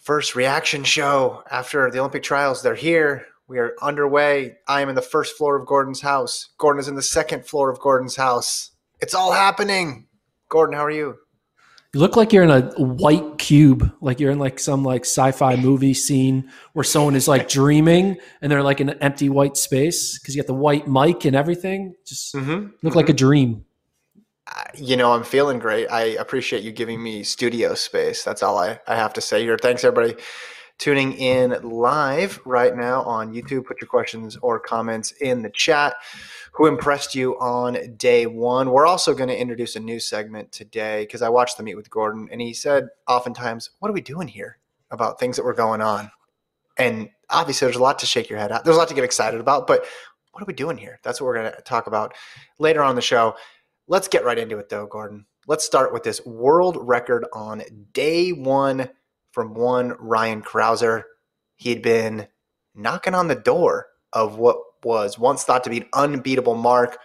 First reaction show after the Olympic trials. They're here. We are underway. I am in the first floor of Gordon's house. Gordon is in the second floor of Gordon's house. It's all happening. Gordon, how are you? You look like you're in a white cube, like you're in like some like sci-fi movie scene where someone is like dreaming and they're like in an empty white space because you got the white mic and everything. Just look like a dream. You know, I'm feeling great. I appreciate you giving me studio space. That's all I have to say here. Thanks, everybody, tuning in live right now on YouTube. Put your questions or comments in the chat. Who impressed you on day one? We're also going to introduce a new segment today because I watched the Meet with Gordon, and he said oftentimes, what are we doing here about things that were going on? And obviously, there's a lot to shake your head at. There's a lot to get excited about, but what are we doing here? That's what we're going to talk about later on in the show. Let's get right into it, though, Gordon. Let's start with this world record on day one from one Ryan Crouser. He had been knocking on the door of what was once thought to be an unbeatable mark.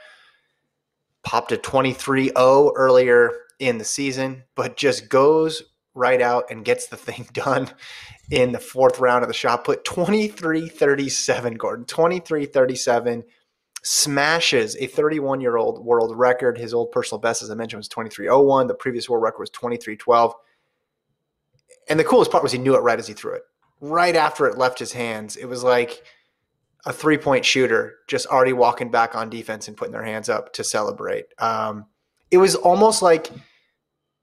Popped a 23-0 earlier in the season, but just goes right out and gets the thing done in the fourth round of the shot put. 23-37, Gordon. 23-37. Smashes a 31-year-old world record. His old personal best, as I mentioned, was 23.01. The previous world record was 23.12. And the coolest part was he knew it right as he threw it. Right after it left his hands, it was like a three-point shooter just already walking back on defense and putting their hands up to celebrate. It was almost like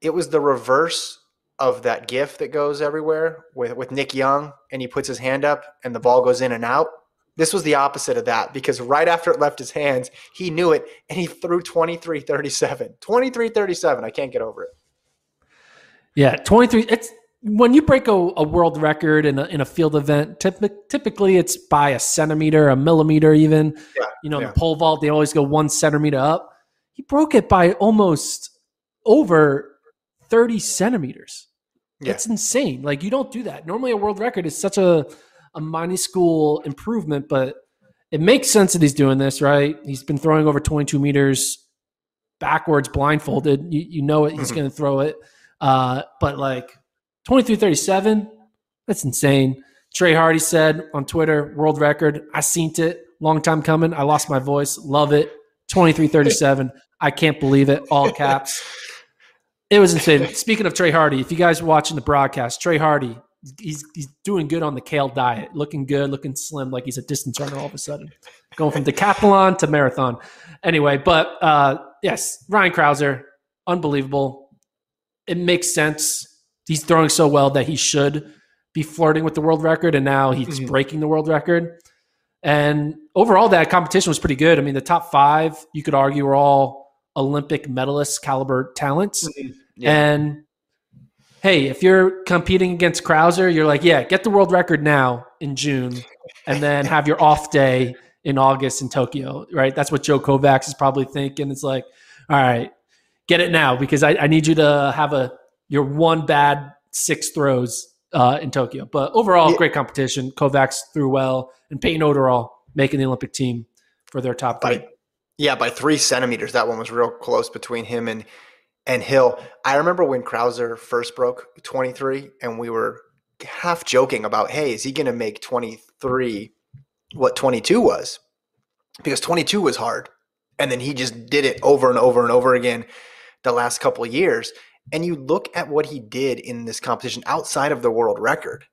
it was the reverse of that gif that goes everywhere with Nick Young, and he puts his hand up and the ball goes in and out. This was the opposite of that because right after it left his hands, he knew it, and he threw 23-37. 23-37, I can't get over it. Yeah, 23. It's when you break a world record in a field event, typically it's by a centimeter, a millimeter even. Yeah, In the pole vault, they always go 1 centimeter up. He broke it by almost over 30 centimeters. Yeah. It's insane. Like, you don't do that. Normally a world record is such a minuscule improvement, but it makes sense that he's doing this, right? He's been throwing over 22 meters backwards blindfolded. You know it. He's going to throw it. But like 23-37, that's insane. Trey Hardee said on Twitter, world record. I seen it. Long time coming. I lost my voice. Love it. 23-37. I can't believe it. All caps. It was insane. Speaking of Trey Hardee, if you guys were watching the broadcast, Trey Hardee, He's doing good on the kale diet, looking good, looking slim, like he's a distance runner all of a sudden, going from decathlon to marathon. Anyway, but yes, Ryan Crouser, unbelievable. It makes sense. He's throwing so well that he should be flirting with the world record, and now he's breaking the world record. And overall, that competition was pretty good. I mean, the top five, you could argue, were all Olympic medalist caliber talents. Mm-hmm. Yeah. And hey, if you're competing against Crouser, you're like, yeah, get the world record now in June and then have your off day in August in Tokyo, right? That's what Joe Kovacs is probably thinking. It's like, all right, get it now because I need you to have your one bad 6 throws in Tokyo. But overall, great competition. Kovacs threw well, and Peyton Oderall making the Olympic team for their top 3. By 3 centimeters. That one was real close between him and Hill. I remember when Crouser first broke 23 and we were half joking about, hey, is he going to make 23 what 22 was? Because 22 was hard. And then he just did it over and over and over again the last couple of years. And you look at what he did in this competition outside of the world record,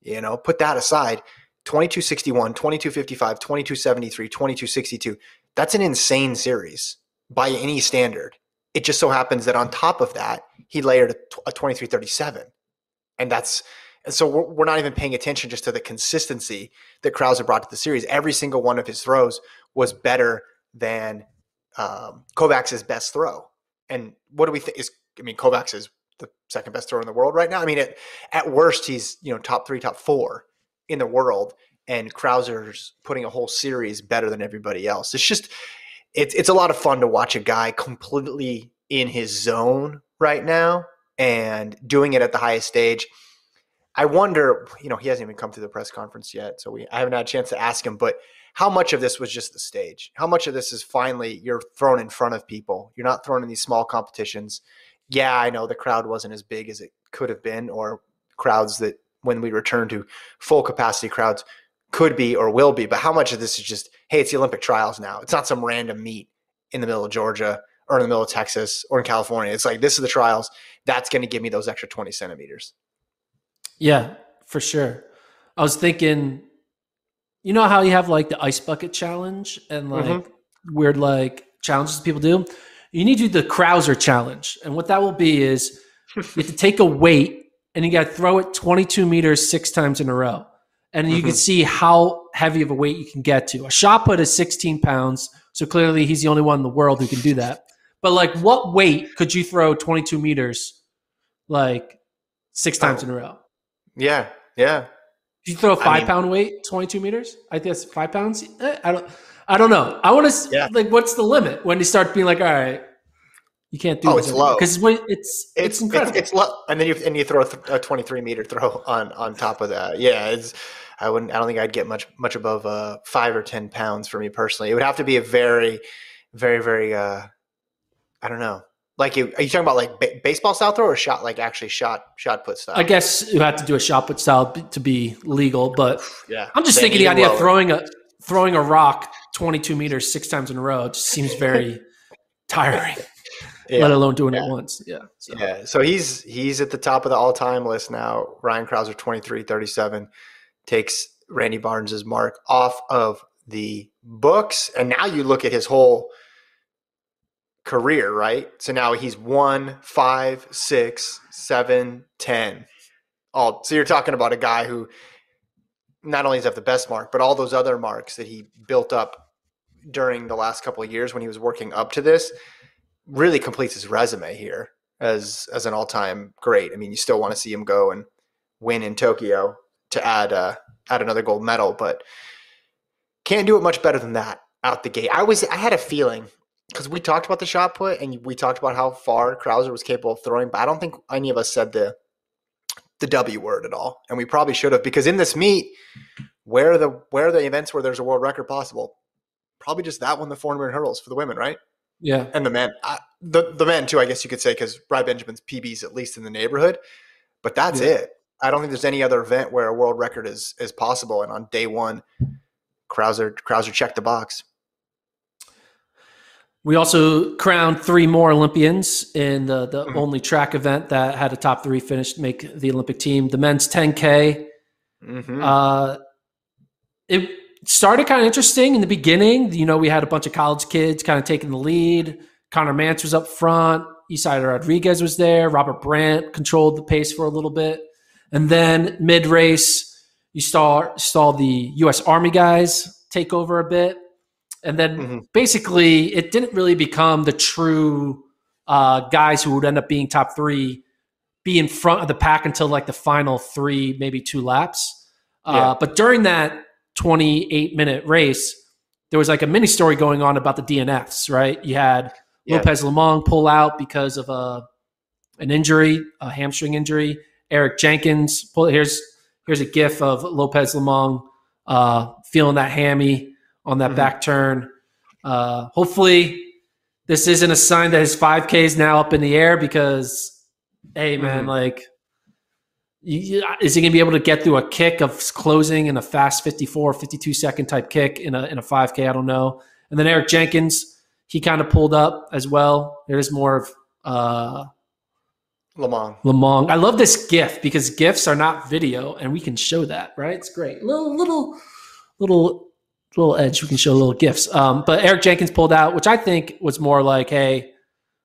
you know, put that aside, 2261, 2255, 2273, 2262. That's an insane series by any standard. It just so happens that on top of that, he layered a 2337. And that's, and so we're not even paying attention just to the consistency that Crouser brought to the series. Every single one of his throws was better than Kovacs' best throw. And what do we think is, I mean, Kovacs is the second best thrower in the world right now. I mean, at worst, he's, you know, top three, top four in the world, and Crouser's putting a whole series better than everybody else. It's just, it's a lot of fun to watch a guy completely in his zone right now and doing it at the highest stage. I wonder, you know, he hasn't even come through the press conference yet, so I haven't had a chance to ask him, but how much of this was just the stage? How much of this is finally you're thrown in front of people? You're not thrown in these small competitions. Yeah, I know the crowd wasn't as big as it could have been, or crowds that when we return to full capacity crowds could be or will be. But how much of this is just, hey, it's the Olympic trials now. It's not some random meet in the middle of Georgia or in the middle of Texas or in California. It's like, this is the trials. That's going to give me those extra 20 centimeters. Yeah, for sure. I was thinking, you know how you have like the ice bucket challenge and like weird like challenges people do? You need to do the Crouser challenge. And what that will be is you have to take a weight and you got to throw it 22 meters six times in a row. And you can see how heavy of a weight you can get to. A shot put is 16 pounds. So clearly he's the only one in the world who can do that. But like, what weight could you throw 22 meters like six times in a row? Yeah. Yeah. Did you throw a five pound weight, 22 meters? I think that's 5 pounds. I don't know. I want to like, what's the limit when you start being like, all right, you can't do this. It's low because it's incredible. It's low, and then you throw a 23 meter throw on top of that. Yeah, I don't think I'd get much above 5 or 10 pounds for me personally. It would have to be a very, very, very. I don't know. Like, are you talking about like baseball style throw or shot? Like actually shot put style. I guess you have to do a shot put style to be legal, but yeah, I'm just thinking the idea of throwing a rock 22 meters six times in a row just seems very tiring, let alone doing it once. Yeah. So he's at the top of the all time list now. Ryan Crouser 2337 takes Randy Barnes's mark off of the books, and now you look at his whole career, right? So now he's 1, 5, 6, 7, 10. So you're talking about a guy who not only does have the best mark, but all those other marks that he built up during the last couple of years when he was working up to this really completes his resume here as an all-time great. I mean, you still want to see him go and win in Tokyo to add another gold medal, but can't do it much better than that out the gate. I had a feeling because we talked about the shot put and we talked about how far Crouser was capable of throwing, but I don't think any of us said the W word at all. And we probably should have, because in this meet, where are the events where there's a world record possible? Probably just that one, the 400 hurdles for the women, right? Yeah. And the men, the men too, I guess you could say, because Bry Benjamin's PB's at least in the neighborhood, but that's it. I don't think there's any other event where a world record is possible. And on day one, Crouser checked the box. We also crowned three more Olympians in the only track event that had a top three finish to make the Olympic team. The men's 10K. It started kind of interesting in the beginning. You know, we had a bunch of college kids kind of taking the lead. Conner Mantz was up front. Eastside Rodriguez was there. Robert Brandt controlled the pace for a little bit. And then mid-race, you saw the U.S. Army guys take over a bit. And then basically it didn't really become the true guys who would end up being top three, be in front of the pack until like the final three, maybe two laps. But during that 28-minute race, there was like a mini story going on about the DNFs, right? You had Lopez Lomong pull out because of an injury, a hamstring injury. Eric Jenkins, here's a gif of Lopez Lomong feeling that hammy on that back turn. Hopefully this isn't a sign that his 5K is now up in the air, because, hey, man, like, is he going to be able to get through a kick of closing in a fast 54, 52-second type kick in a 5K? I don't know. And then Eric Jenkins, he kind of pulled up as well. There's more of Lomong. I love this GIF because GIFs are not video, and we can show that, right? It's great. Little edge. We can show little GIFs. But Eric Jenkins pulled out, which I think was more like, hey,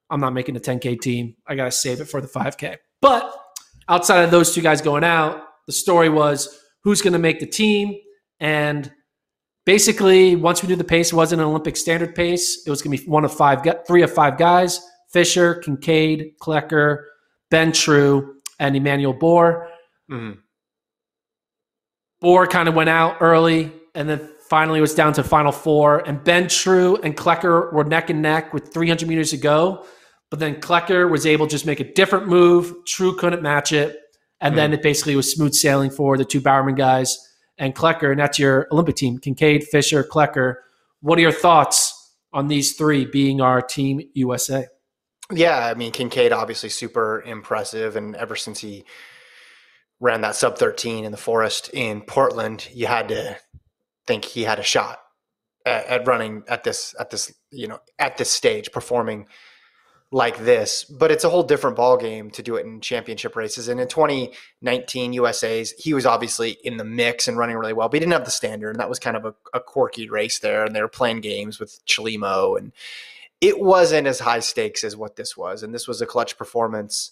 I'm not making a 10K team. I got to save it for the 5K. But outside of those two guys going out, the story was who's going to make the team. And basically, once we knew the pace wasn't an Olympic standard pace, it was going to be three of five guys: Fisher, Kincaid, Klecker, Ben True, and Emmanuel Bor. Mm-hmm. Bor kind of went out early, and then finally was down to final four. And Ben True and Klecker were neck and neck with 300 meters to go. But then Klecker was able to just make a different move. True couldn't match it. And then it basically was smooth sailing for the two Bowerman guys and Klecker. And that's your Olympic team: Kincaid, Fisher, Klecker. What are your thoughts on these three being our Team USA? Yeah, I mean, Kincaid obviously super impressive. And ever since he ran that sub-13 in the forest in Portland, you had to think he had a shot at running at this stage, performing like this. But it's a whole different ball game to do it in championship races. And in 2019 USA's, he was obviously in the mix and running really well, but he didn't have the standard. And that was kind of a quirky race there. And they were playing games with Chelimo, and it wasn't as high stakes as what this was. And this was a clutch performance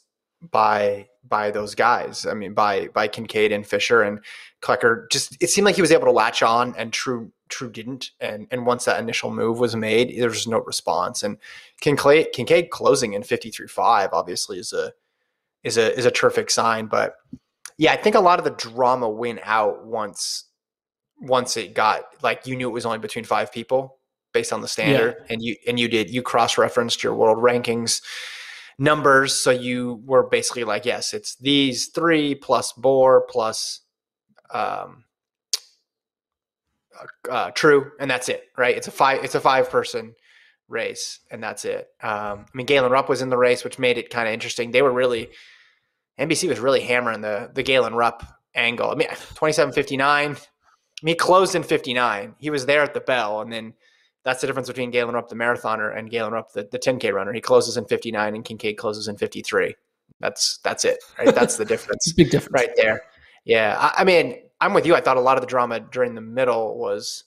by those guys. I mean, by Kincaid and Fisher and Klecker. Just, it seemed like he was able to latch on, and True didn't. And once that initial move was made, there was no response. And Kincaid closing in 53.5 obviously is a terrific sign. But yeah, I think a lot of the drama went out once it got, like, you knew it was only between five people based on the standard. Yeah. And you cross-referenced your world rankings numbers, so you were basically like, yes, it's these three plus Bor plus True, and that's it, right? It's a five person race, and that's it. I mean, Galen Rupp was in the race, which made it kind of interesting. They were really, NBC was really hammering the Galen Rupp angle. I mean, 27:59. I mean, he closed in 59. He was there at the bell, and then that's the difference between Galen Rupp, the marathoner, and Galen Rupp, the 10K runner. He closes in 59 and Kincaid closes in 53. That's it, right? That's the difference. Big difference right there. Yeah. I mean, I'm with you. I thought a lot of the drama during the middle was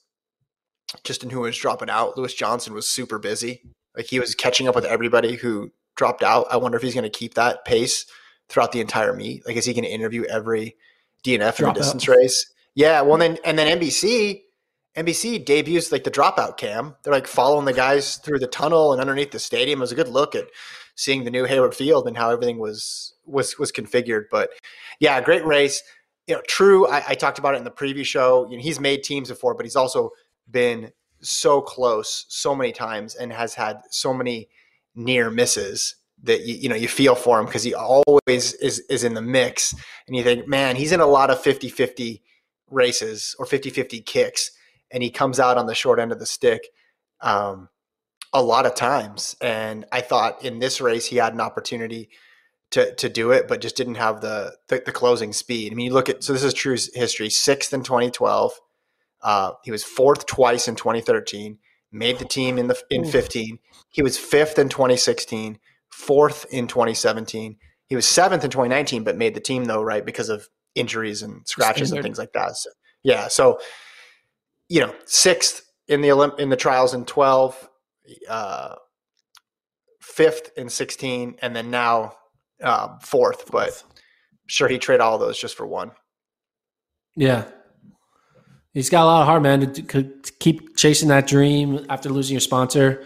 just in who was dropping out. Lewis Johnson was super busy. Like, he was catching up with everybody who dropped out. I wonder if he's going to keep that pace throughout the entire meet. Like, is he going to interview every DNF in a distance race? Yeah. Well, then NBC debuts like the dropout cam. They're like following the guys through the tunnel and underneath the stadium. It was a good look at seeing the new Hayward Field and how everything was configured. But yeah, great race. You know, True, I talked about it in the preview show. You know, he's made teams before, but he's also been so close so many times and has had so many near misses that you feel for him because he always is in the mix. And you think, man, he's in a lot of 50-50 races or 50-50 kicks. And he comes out on the short end of the stick a lot of times. And I thought in this race he had an opportunity to do it, but just didn't have the closing speed. I mean, you look at – so this is True's history. 6th in 2012. He was 4th twice in 2013. Made the team in 15. He was 5th in 2016. 4th in 2017. He was 7th in 2019, but made the team though, right, because of injuries and scratches and things like that. So, yeah, so – you know, 6th in the trials in 12, 5th in 16, and then now 4th. But I'm sure he traded all those just for one. Yeah, he's got a lot of heart, man, to keep chasing that dream after losing your sponsor.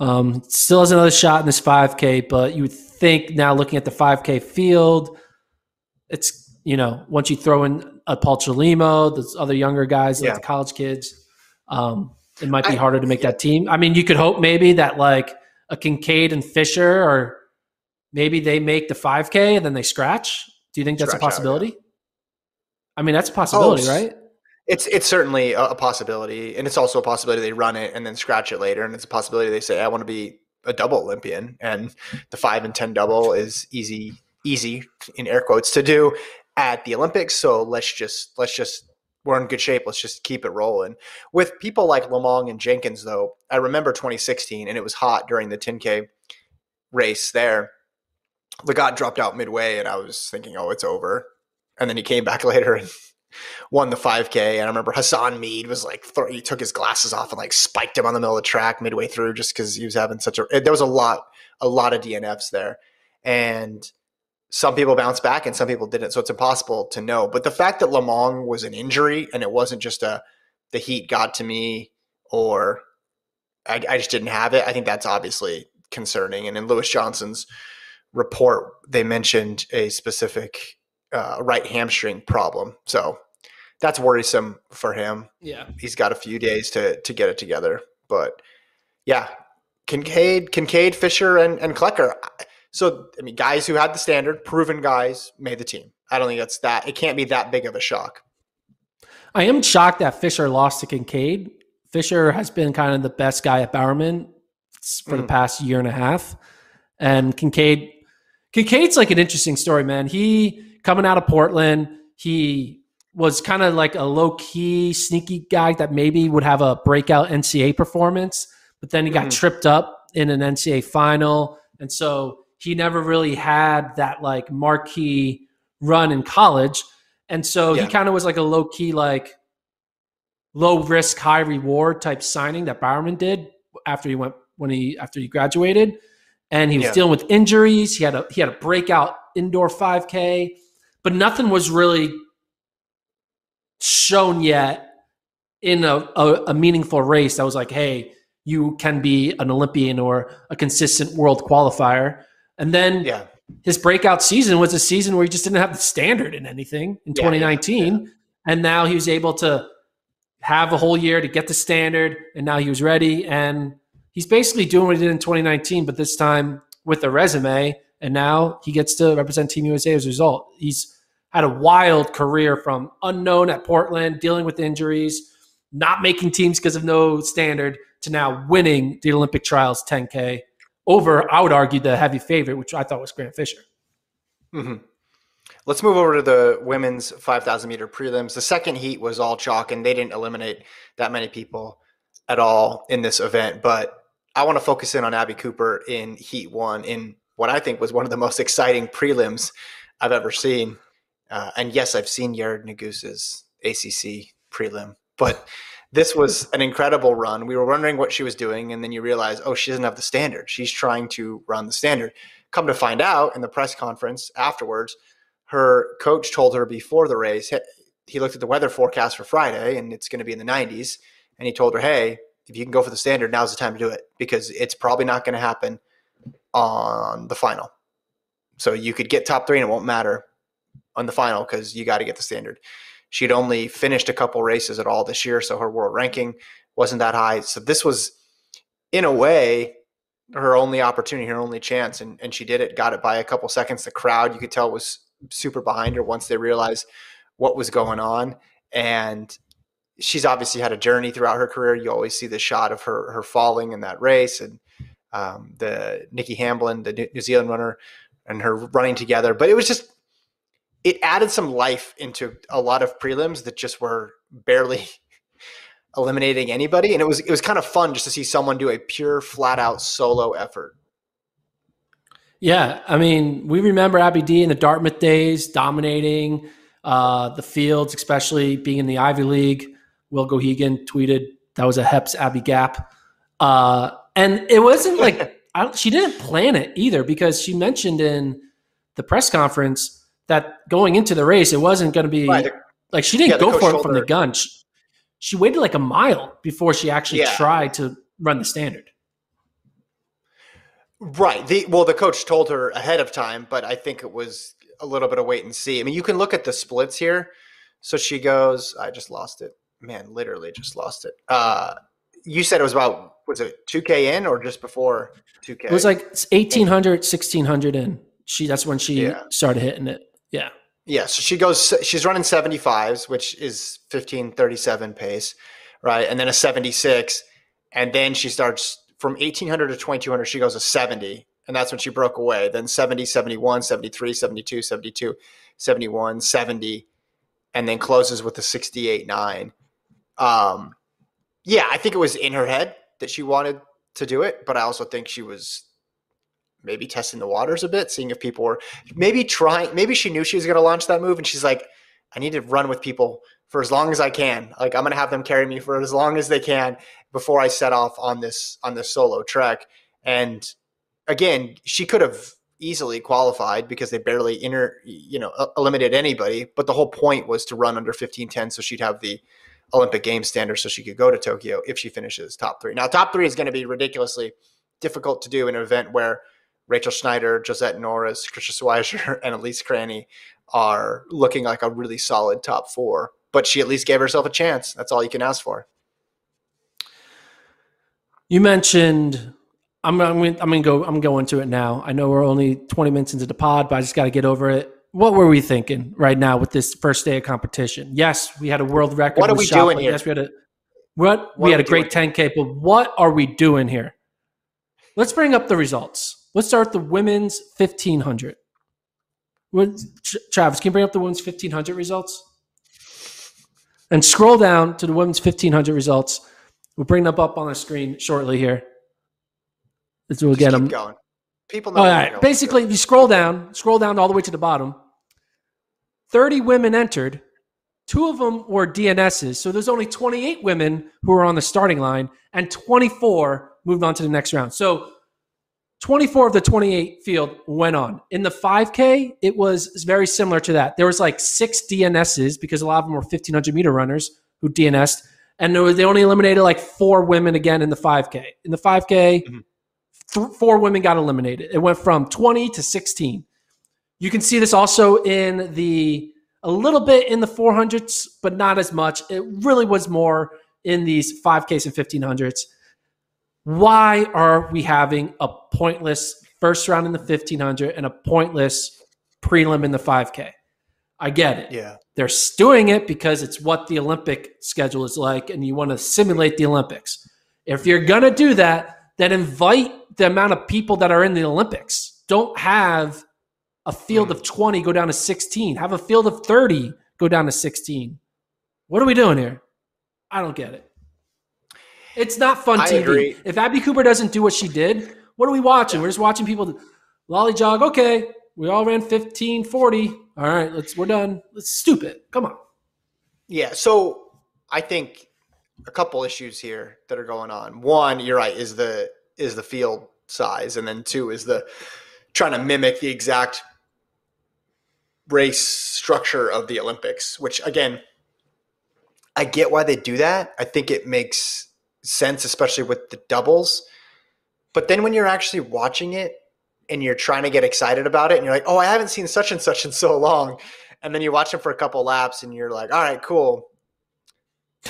Still has another shot in this 5K, but you would think now looking at the 5K field, it's, you know, once you throw in Paul Chelimo, those other younger guys, like the college kids, it might be harder to make that team. I mean, you could hope maybe that like a Kincaid and Fisher, or maybe they make the 5K and then they scratch. Do you think that's a possibility? Out, yeah. I mean, that's a possibility, right? It's certainly a possibility, and it's also a possibility they run it and then scratch it later, and it's a possibility they say, I want to be a double Olympian, and the 5 and 10 double is easy in air quotes to do at the Olympics. So let's just we're in good shape. Let's just keep it rolling. With people like Lomong and Jenkins though, I remember 2016, and it was hot during the 10K race there. Legat dropped out midway, and I was thinking, oh, it's over. And then he came back later and won the 5K. And I remember Hassan Mead was like, he took his glasses off and like spiked him on the middle of the track midway through just because he was having such a – there was a lot of DNFs there. And some people bounced back and some people didn't. So it's impossible to know. But the fact that Lomong was an injury and it wasn't just the heat got to me or I just didn't have it, I think that's obviously concerning. And in Lewis Johnson's report, they mentioned a specific right hamstring problem. So that's worrisome for him. Yeah. He's got a few days to get it together. But yeah, Kincaid, Fisher, and Klecker. So, I mean, guys who had the standard, proven guys, made the team. I don't think that's that. It can't be that big of a shock. I am shocked that Fisher lost to Kincaid. Fisher has been kind of the best guy at Bowerman for the past year and a half. And Kincaid's like an interesting story, man. He, coming out of Portland, he was kind of like a low-key, sneaky guy that maybe would have a breakout NCAA performance. But then he got tripped up in an NCAA final. And so he never really had that like marquee run in college. And so he kind of was like a low key, like low risk, high reward type signing that Bowerman did after he graduated, and he was dealing with injuries. He had a breakout indoor 5K, but nothing was really shown yet in a meaningful race that was like, hey, you can be an Olympian or a consistent world qualifier. And then his breakout season was a season where he just didn't have the standard in anything in 2019. Yeah. And now he was able to have a whole year to get the standard, and now he was ready. And he's basically doing what he did in 2019, but this time with a resume. And now he gets to represent Team USA as a result. He's had a wild career from unknown at Portland, dealing with injuries, not making teams because of no standard, to now winning the Olympic trials 10K. Over, I would argue, the heavy favorite, which I thought was Grant Fisher. Mm-hmm. Let's move over to the women's 5,000 meter prelims. The second heat was all chalk, and they didn't eliminate that many people at all in this event. But I want to focus in on Abbey Cooper in heat one, in what I think was one of the most exciting prelims I've ever seen. And yes, I've seen Yared Nugus's ACC prelim, but this was an incredible run. We were wondering what she was doing, and then you realize, oh, she doesn't have the standard. She's trying to run the standard. Come to find out in the press conference afterwards, her coach told her before the race, he looked at the weather forecast for Friday, and it's going to be in the 90s, and he told her, hey, if you can go for the standard, now's the time to do it because it's probably not going to happen on the final. So you could get top three, and it won't matter on the final because you got to get the standard. She'd only finished a couple races at all this year, so her world ranking wasn't that high. So this was, in a way, her only opportunity, her only chance, and she did it, got it by a couple seconds. The crowd, you could tell, was super behind her once they realized what was going on. And she's obviously had a journey throughout her career. You always see the shot of her falling in that race, and the Nikki Hamblin, the New Zealand runner, and her running together. But it was just, it added some life into a lot of prelims that just were barely eliminating anybody. And it was kind of fun just to see someone do a pure, flat out solo effort. Yeah. I mean, we remember Abby D in the Dartmouth days, dominating the fields, especially being in the Ivy League. Will Gohegan tweeted that was a Heps Abby gap. And it wasn't like, she didn't plan it either, because she mentioned in the press conference that going into the race, it wasn't going to be like she didn't go for it from the gun. She waited like a mile before she actually tried to run the standard. Right. The coach told her ahead of time, but I think it was a little bit of wait and see. I mean, you can look at the splits here. So she goes, I just lost it. Man, literally just lost it. You said it was about, was it 2K in or just before 2K? It was like 1,800, 1,600 in. That's when she started hitting it. Yeah. Yeah. So she's running 75s, which is 15:37 pace. Right. And then a 76. And then she starts from 1800 to 2200. She goes a 70. And that's when she broke away. Then 70, 71, 73, 72, 72, 71, 70. And then closes with a 68.9. I think it was in her head that she wanted to do it, but I also think she was maybe testing the waters a bit, seeing if people were maybe trying. Maybe she knew she was going to launch that move, and she's like, I need to run with people for as long as I can. Like, I'm going to have them carry me for as long as they can before I set off on this solo trek. And again, she could have easily qualified because they barely eliminated anybody. But the whole point was to run under 15:10, so she'd have the Olympic Games standard, so she could go to Tokyo if she finishes top three. Now, top three is going to be ridiculously difficult to do in an event where Rachel Schneider, Josette Norris, Krisha Swijer, and Elise Cranny are looking like a really solid top four. But she at least gave herself a chance. That's all you can ask for. You mentioned, I'm going to go into it now. I know we're only 20 minutes into the pod, but I just got to get over it. What were we thinking right now with this first day of competition? Yes, we had a world record. What are we doing here? Yes, we had a great 10K, but what are we doing here? Let's bring up the results. Let's start the women's 1500. Travis, can you bring up the women's 1500 results? And scroll down to the women's 1500 results. We'll bring them up on the screen shortly here. We'll get them going. People know. All right. Basically, if you scroll down all the way to the bottom. 30 women entered. 2 of them were DNSs. So there's only 28 women who are on the starting line, and 24 moved on to the next round. So 24 of the 28 field went on. In the 5K, it was very similar to that. There was like 6 DNSs because a lot of them were 1,500 meter runners who DNS'd. And they only eliminated like 4 women again in the 5K. In the 5K, 4 women got eliminated. It went from 20 to 16. You can see this also in a little bit in the 400s, but not as much. It really was more in these 5Ks and 1500s. Why are we having a pointless first round in the 1500 and a pointless prelim in the 5K? I get it. Yeah. They're doing it because it's what the Olympic schedule is like, and you want to simulate the Olympics. If you're going to do that, then invite the amount of people that are in the Olympics. Don't have a field of 20 go down to 16. Have a field of 30 go down to 16. What are we doing here? I don't get it. It's not fun TV. Agree. If Abbey Cooper doesn't do what she did, what are we watching? We're just watching people lollygog. Okay, we all ran 15:40. All right, we're done. It's stupid. Come on. Yeah, so I think a couple issues here that are going on. One, you're right, is the field size, and then 2 is the trying to mimic the exact race structure of the Olympics, which again, I get why they do that. I think it makes sense, especially with the doubles. But then when you're actually watching it and you're trying to get excited about it and you're like, oh, I haven't seen such and such in so long. And then you watch them for a couple laps and you're like, all right, cool.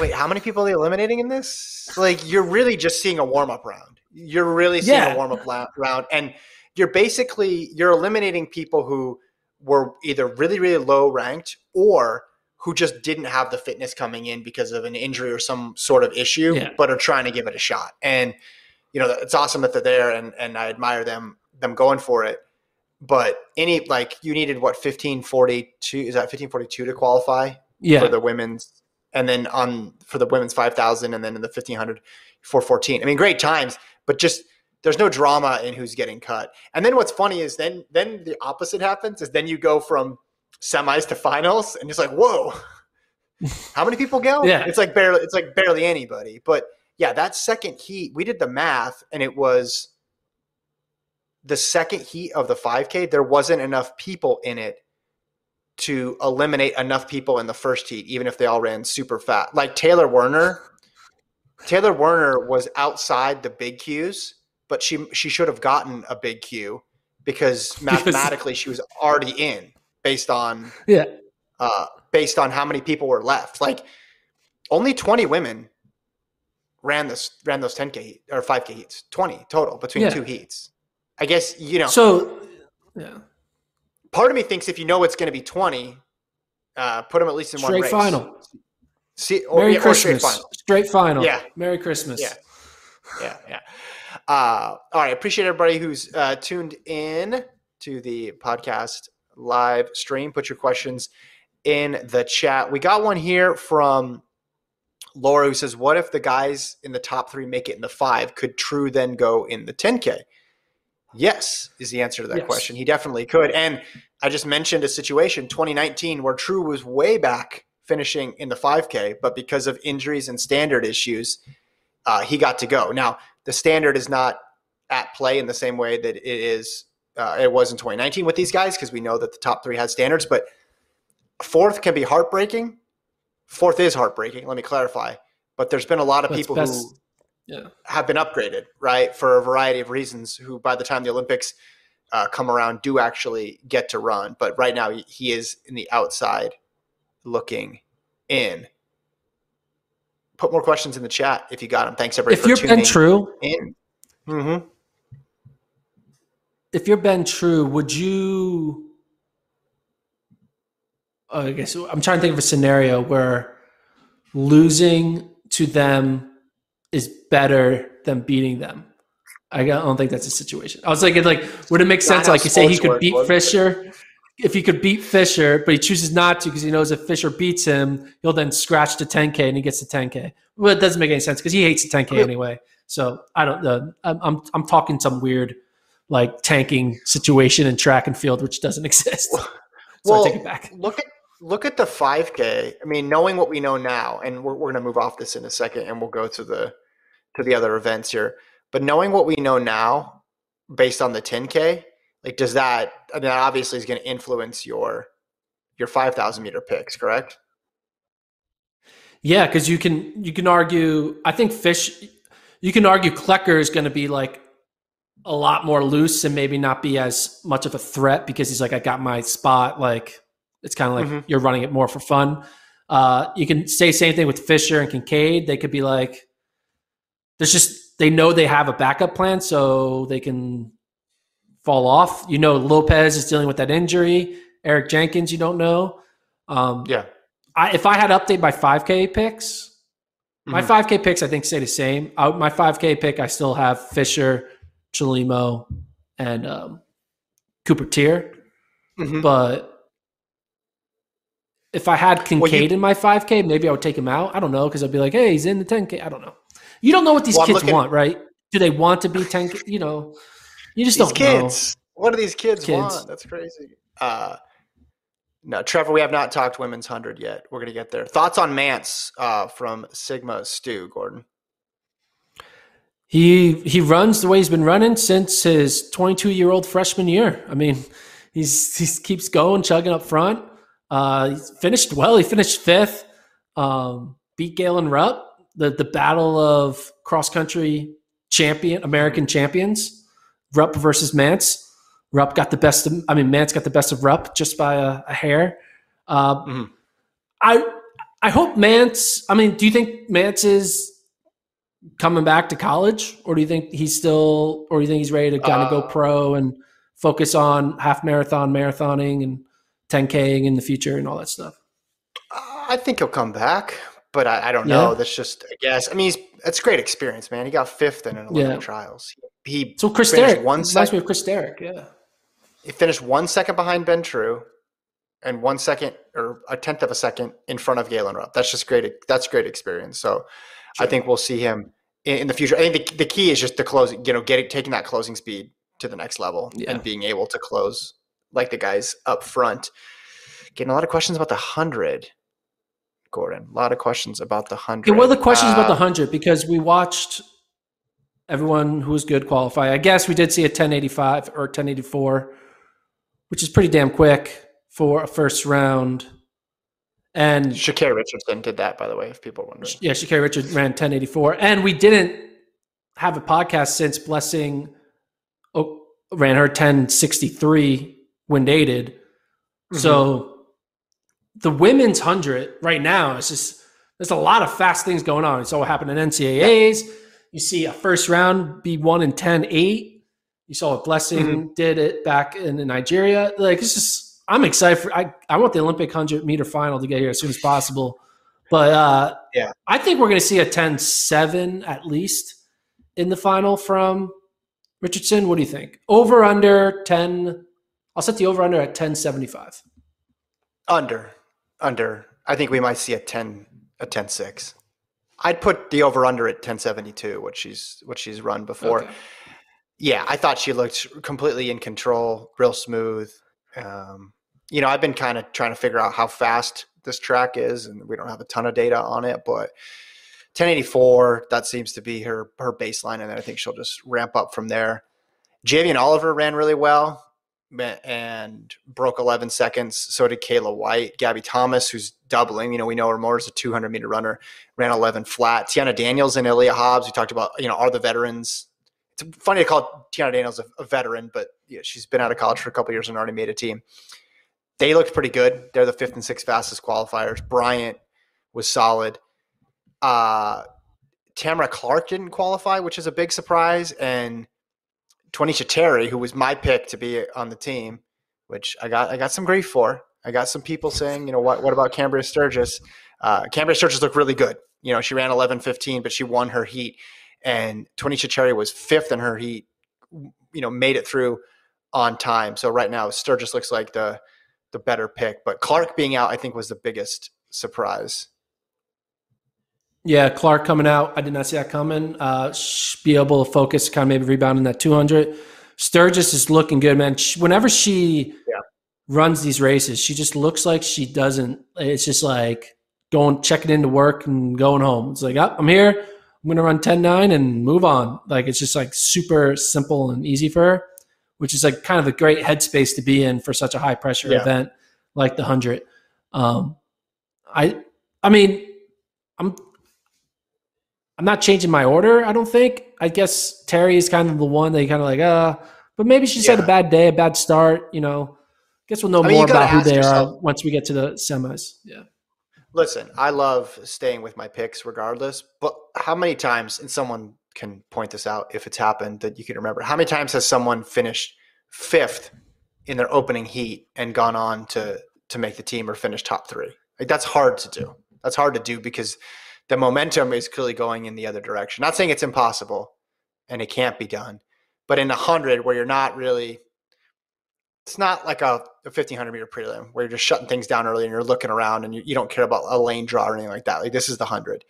Wait, how many people are they eliminating in this? Like, you're really just seeing a warm-up round. You're really seeing a warm-up round. And you're eliminating people who were either really, really low ranked or who just didn't have the fitness coming in because of an injury or some sort of issue, but are trying to give it a shot. And, it's awesome that they're there, and I admire them going for it. But you needed what, 1542? Is that 1542 to qualify for the women's? And then for the women's 5,000, and then in the 1,500, 4:14. I mean, great times, but just there's no drama in who's getting cut. And then what's funny is then the opposite happens is then you go from semis to finals, and it's like, whoa, how many people go? Yeah. It's like barely anybody. But yeah, that second heat, we did the math, and it was the second heat of the 5K. There wasn't enough people in it to eliminate enough people in the first heat, even if they all ran super fast. Like Taylor Werner was outside the big Qs, but she should have gotten a big Q because mathematically she was already in based on how many people were left. Like only 20 women ran those 10K or 5K heats, 20 total between 2 heats. I guess, So yeah. Part of me thinks if you know it's going to be 20, put them at least in one race. Final. Merry Christmas. Straight final. Yeah. Merry Christmas. Yeah. All right. Appreciate everybody who's tuned in to the podcast live stream. Put your questions in the chat. We got one here from Laura who says, what if the guys in the top 3 make it in the 5? Could True then go in the 10K? Yes, is the answer to that question. He definitely could. And I just mentioned a situation, 2019, where True was way back finishing in the 5K, but because of injuries and standard issues, he got to go. Now, the standard is not at play in the same way that it is it was in 2019 with these guys, because we know that the top three had standards, but fourth can be heartbreaking. Fourth is heartbreaking, let me clarify. But there's been a lot of people who have been upgraded, right, for a variety of reasons, who by the time the Olympics come around do actually get to run. But right now he is in the outside looking in. Put more questions in the chat if you got them. Thanks, everybody, for tuning in. If you're Ben True, if you're Ben True, would you I guess I'm trying to think of a scenario where losing to them is better than beating them. I don't think that's a situation. I was thinking, like, would it make sense? Like, you say he could beat Fisher. If he could beat Fisher, but he chooses not to because he knows if Fisher beats him, he'll then scratch the 10K and he gets the 10K. Well, it doesn't make any sense because he hates the 10K anyway. So I don't know. I'm talking some weird, like, tanking situation in track and field, which doesn't exist. So I take it back. Look at the 5K. I mean, knowing what we know now, and we're going to move off this in a second and we'll go to the other events here. But knowing what we know now based on the 10K, like, does that – I mean, that obviously is going to influence your 5,000-meter picks, correct? Yeah, because you can argue – I think you can argue Klecker is going to be, like, a lot more loose and maybe not be as much of a threat because he's like, I got my spot. Like, it's kind of like you're running it more for fun. You can say same thing with Fisher and Kincaid. They could be like – there's just – they know they have a backup plan, so they can – fall off. You know, Lopez is dealing with that injury. Eric Jenkins, you don't know. If I had to update my 5K picks, my 5K picks I think stay the same. My 5K pick, I still have Fisher, Chelimo, and Cooper Tier. But if I had Kincaid in my 5K, maybe I would take him out. I don't know, because I'd be like, hey, he's in the 10K. I don't know. You don't know what these kids want, right? Do they want to be 10K? You know. You just don't know. What do these kids want? That's crazy. No, Trevor, we have not talked women's 100 yet. We're going to get there. Thoughts on Mantz from Sigma Stu, Gordon? He runs the way he's been running since his 22-year-old freshman year. I mean, he keeps going, chugging up front. He's finished well. He finished fifth. Beat Galen Rupp, the battle of cross-country American champions. Rupp versus Mantz. Rupp got the best of – I mean, Mantz got the best of Rupp just by a hair. I hope Mantz – I mean, do you think Mantz is coming back to college, or do you think he's still – or do you think he's ready to kind of go pro and focus on half marathon, marathoning, and 10K-ing in the future and all that stuff? I think he'll come back, but I don't know. Yeah. That's just a guess. I mean, it's a great experience, man. He got fifth in an 11 trials. So Chris Derrick reminds me of Chris Derrick. Yeah, he finished 1 second behind Ben True, and 1 second or a tenth of a second in front of Galen Rupp. That's just great. That's great experience. So I think we'll see him in the future. I think the key is just the closing. You know, taking that closing speed to the next level and being able to close like the guys up front. Getting a lot of questions about the 100, Gordon. A lot of questions about the 100. Yeah, what are the questions about the 100? Because we watched. Everyone who was good qualify. I guess we did see a 1085 or 1084, which is pretty damn quick for a first round. And Shakira Richardson did that, by the way, if people are wondering. Yeah, Shakira Richardson ran 1084. And we didn't have a podcast since Blessing ran her 1063 when dated. So the women's 100 right now, it's just there's a lot of fast things going on. It's all happening in NCAAs. Yeah. You see a first round be 1:10.8. You saw what Blessing did it back in Nigeria. Like, it's just, I'm excited for, I want the Olympic 100-meter final to get here as soon as possible. But I think we're going to see a 10.7 at least in the final from Richardson. What do you think? Over under 10. I'll set the over under at 10.75. Under. I think we might see a 10.6. I'd put the over under at 1072, what she's run before. Okay. Yeah, I thought she looked completely in control, real smooth. You know, I've been kind of trying to figure out how fast this track is, and we don't have a ton of data on it, but 1084, that seems to be her baseline, and then I think she'll just ramp up from there. Javianne Oliver ran really well and broke 11 seconds. So did Kayla White. Gabby Thomas, who's doubling, you know, we know her more as a 200-meter runner, ran 11 flat. Teahna Daniels and Aaliyah Hobbs, we talked about, you know, are the veterans. It's funny to call Teahna Daniels a veteran, but you know, she's been out of college for a couple of years and already made a team. They looked pretty good. They're the fifth and sixth fastest qualifiers. Bryant was solid. Tamara Clark didn't qualify, which is a big surprise. And Twanisha Terry, who was my pick to be on the team, which I got some grief for. I got some people saying, you know, what about Cambrea Sturgis? Cambrea Sturgis looked really good. You know, she ran 11:15, but she won her heat. And Twanisha Terry was fifth in her heat, you know, made it through on time. So right now Sturgis looks like the better pick. But Clark being out, I think, was the biggest surprise. Yeah, Clark coming out. I did not see that coming. Be able to focus, kind of maybe rebounding that 200. Sturgis is looking good, man. Whenever she runs these races, she just looks like she doesn't. It's just like going, checking into work and going home. It's like, oh, I'm here. I'm going to run 10.9 and move on. Like, it's just like super simple and easy for her, which is like kind of a great headspace to be in for such a high pressure event like the 100. I mean, I'm not changing my order, I don't think. I guess Terry is kind of the one that you kind of like, but maybe she's had a bad day, a bad start, you know. I guess we'll know more about who they are once we get to the semis. Yeah. Listen, I love staying with my picks regardless, but how many times, and someone can point this out if it's happened that you can remember, how many times has someone finished fifth in their opening heat and gone on to make the team or finish top three? Like, that's hard to do. That's hard to do because the momentum is clearly going in the other direction. Not saying it's impossible and it can't be done, but in 100 where you're not really – it's not like a 1,500-meter prelim where you're just shutting things down early and you're looking around and you don't care about a lane draw or anything like that. Like, this is the 100.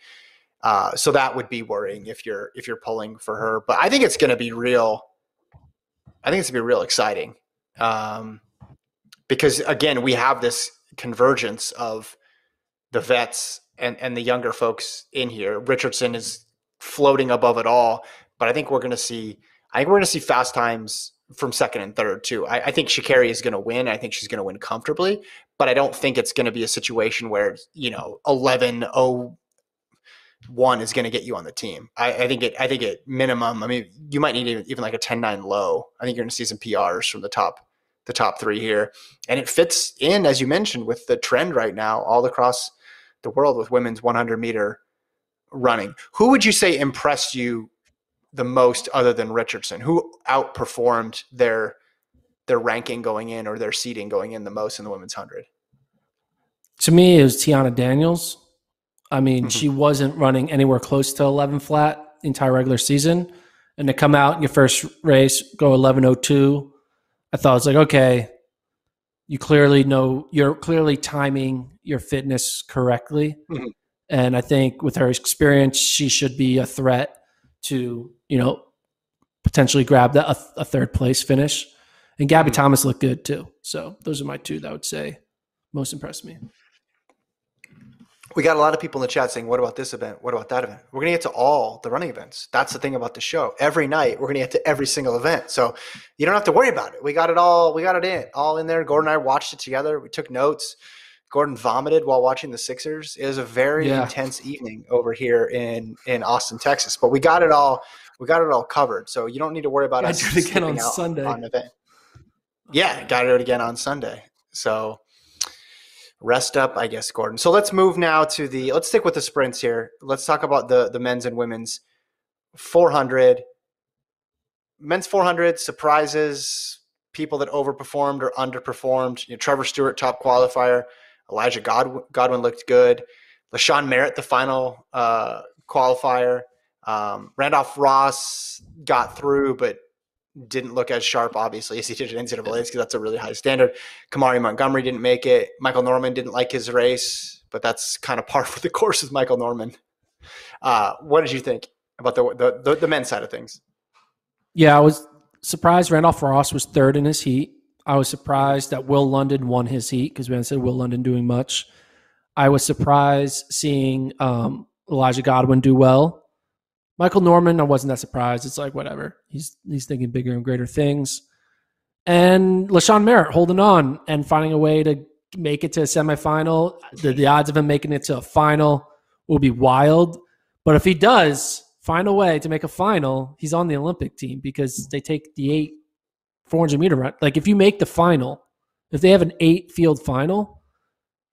So that would be worrying if you're pulling for her. But I think it's going to be real. I think it's going to be real exciting because, again, we have this convergence of the vets and the younger folks in here. Richardson is floating above it all, but I think we're going to see fast times from second and third too. I think Shakira is going to win. I think she's going to win comfortably, but I don't think it's going to be a situation where, you know, 11:01 is going to get you on the team. I think minimum, I mean, you might need even like a 10.9 low. I think you're going to see some PRs from the top three here. And it fits in, as you mentioned, with the trend right now, all across the world with women's 100-meter running. Who would you say impressed you the most other than Richardson? Who outperformed their ranking going in or their seeding going in the most in the women's 100? To me, it was Teahna Daniels. I mean, she wasn't running anywhere close to 11 flat the entire regular season. And to come out in your first race, go 11:02, I thought it was like, okay, you're clearly timing your fitness correctly. Mm-hmm. And I think with her experience, she should be a threat to, you know, potentially grab a third place finish. And Gabby Thomas looked good too. So those are my two that I would say most impressed me. We got a lot of people in the chat saying, what about this event? What about that event? We're going to get to all the running events. That's the thing about the show. Every night, we're going to get to every single event. So you don't have to worry about it. We got it all. We got it all in there. Gordon and I watched it together. We took notes. Gordon vomited while watching the Sixers. It was a very intense evening over here in Austin, Texas. But we got it all. We got it all covered. So you don't need to worry about us skipping again on Sunday. On event. Yeah, got it again on Sunday. So rest up, I guess, Gordon. So let's move now to let's stick with the sprints here. Let's talk about the men's and women's 400. Men's 400 surprises, people that overperformed or underperformed. You know, Trevor Stewart, top qualifier. Elijah Godwin looked good. LaShawn Merritt, the final qualifier. Randolph Ross got through, but didn't look as sharp, obviously, as he did at NCAAs because that's a really high standard. Kamari Montgomery didn't make it. Michael Norman didn't like his race, but that's kind of par for the course with Michael Norman. What did you think about the men's side of things? Yeah, I was surprised Randolph Ross was third in his heat. I was surprised that Will London won his heat because we hadn't said Will London doing much. I was surprised seeing Elijah Godwin do well. Michael Norman, I wasn't that surprised. It's like, whatever. He's thinking bigger and greater things. And LaShawn Merritt holding on and finding a way to make it to a semifinal. The odds of him making it to a final will be wild. But if he does find a way to make a final, he's on the Olympic team because they take the 400-meter run. Like, if you make the final, if they have an 8-field final,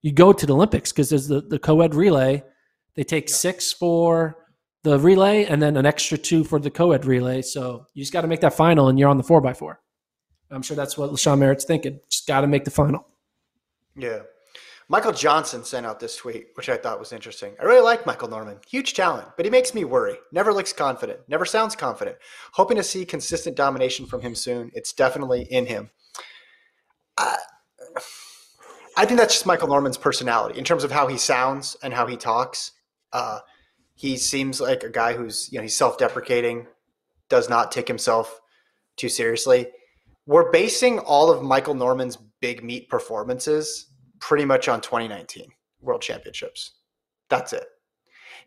you go to the Olympics because there's the co-ed relay. They take 6 for the relay and then an extra 2 for the co-ed relay. So you just got to make that final and you're on the 4x4. I'm sure that's what LaShawn Merritt's thinking. Just got to make the final. Yeah. Michael Johnson sent out this tweet, which I thought was interesting. I really like Michael Norman. Huge talent, but he makes me worry. Never looks confident. Never sounds confident. Hoping to see consistent domination from him soon. It's definitely in him. I think that's just Michael Norman's personality in terms of how he sounds and how he talks. He seems like a guy who's, he's self-deprecating, does not take himself too seriously. We're basing all of Michael Norman's big meat performances pretty much on 2019 World Championships. That's it.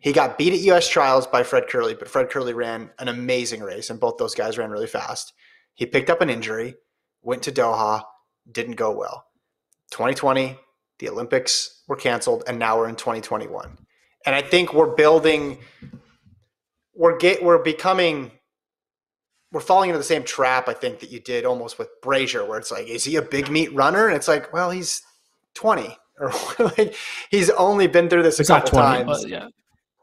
He got beat at U.S. trials by Fred Kerley, but Fred Kerley ran an amazing race, and both those guys ran really fast. He picked up an injury, went to Doha, didn't go well. 2020, the Olympics were canceled, and now we're in 2021. And I think we're falling into the same trap, I think, that you did almost with Brazier, where it's like, is he a big meat runner? And it's like, well, he's 20, or like he's only been through this a couple times. Yeah.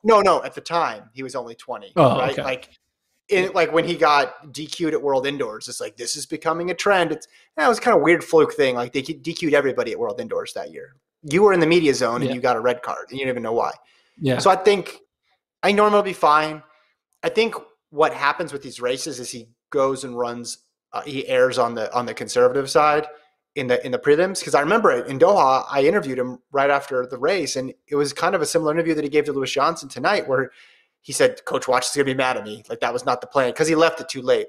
No, at the time he was only 20. Oh, right? Okay. Like when he got DQ'd at World Indoors, it's like this is becoming a trend. It was kind of a weird fluke thing. Like they DQ'd everybody at World Indoors that year. You were in the media zone and you got a red card, and you don't even know why. Yeah. So I think Norman will be fine. I think what happens with these races is he goes and runs. He errs on the conservative side in the prelims because I remember in Doha I interviewed him right after the race, and it was kind of a similar interview that he gave to Lewis Johnson tonight, where he said, "Coach Watch is going to be mad at me. Like that was not the plan because he left it too late."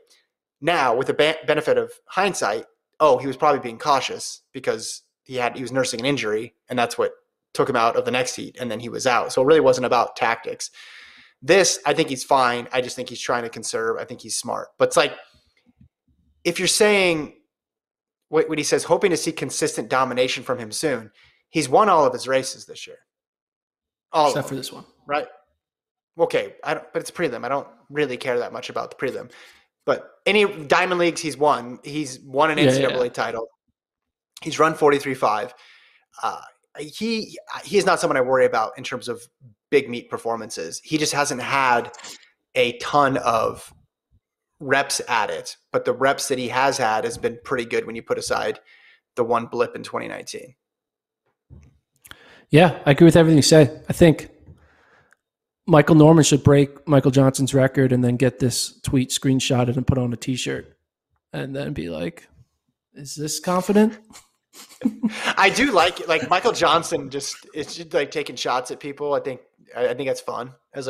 Now with the benefit of hindsight, he was probably being cautious because he was nursing an injury, and that's what took him out of the next heat, and then he was out. So it really wasn't about tactics. This, I think he's fine. I just think he's trying to conserve. I think he's smart. But it's like, if you're saying what he says, hoping to see consistent domination from him soon, he's won all of his races this year. Except for this one. Right? Okay, but it's prelim. I don't really care that much about the prelim. But any Diamond Leagues he's won. He's won an NCAA title. He's run 43.5. He is not someone I worry about in terms of big meat performances. He just hasn't had a ton of reps at it, but the reps that he has had has been pretty good when you put aside the one blip in 2019. Yeah, I agree with everything you say. I think Michael Norman should break Michael Johnson's record and then get this tweet screenshotted and put on a t-shirt and then be like, is this confident? I do like Michael Johnson just like taking shots at people. I think that's fun as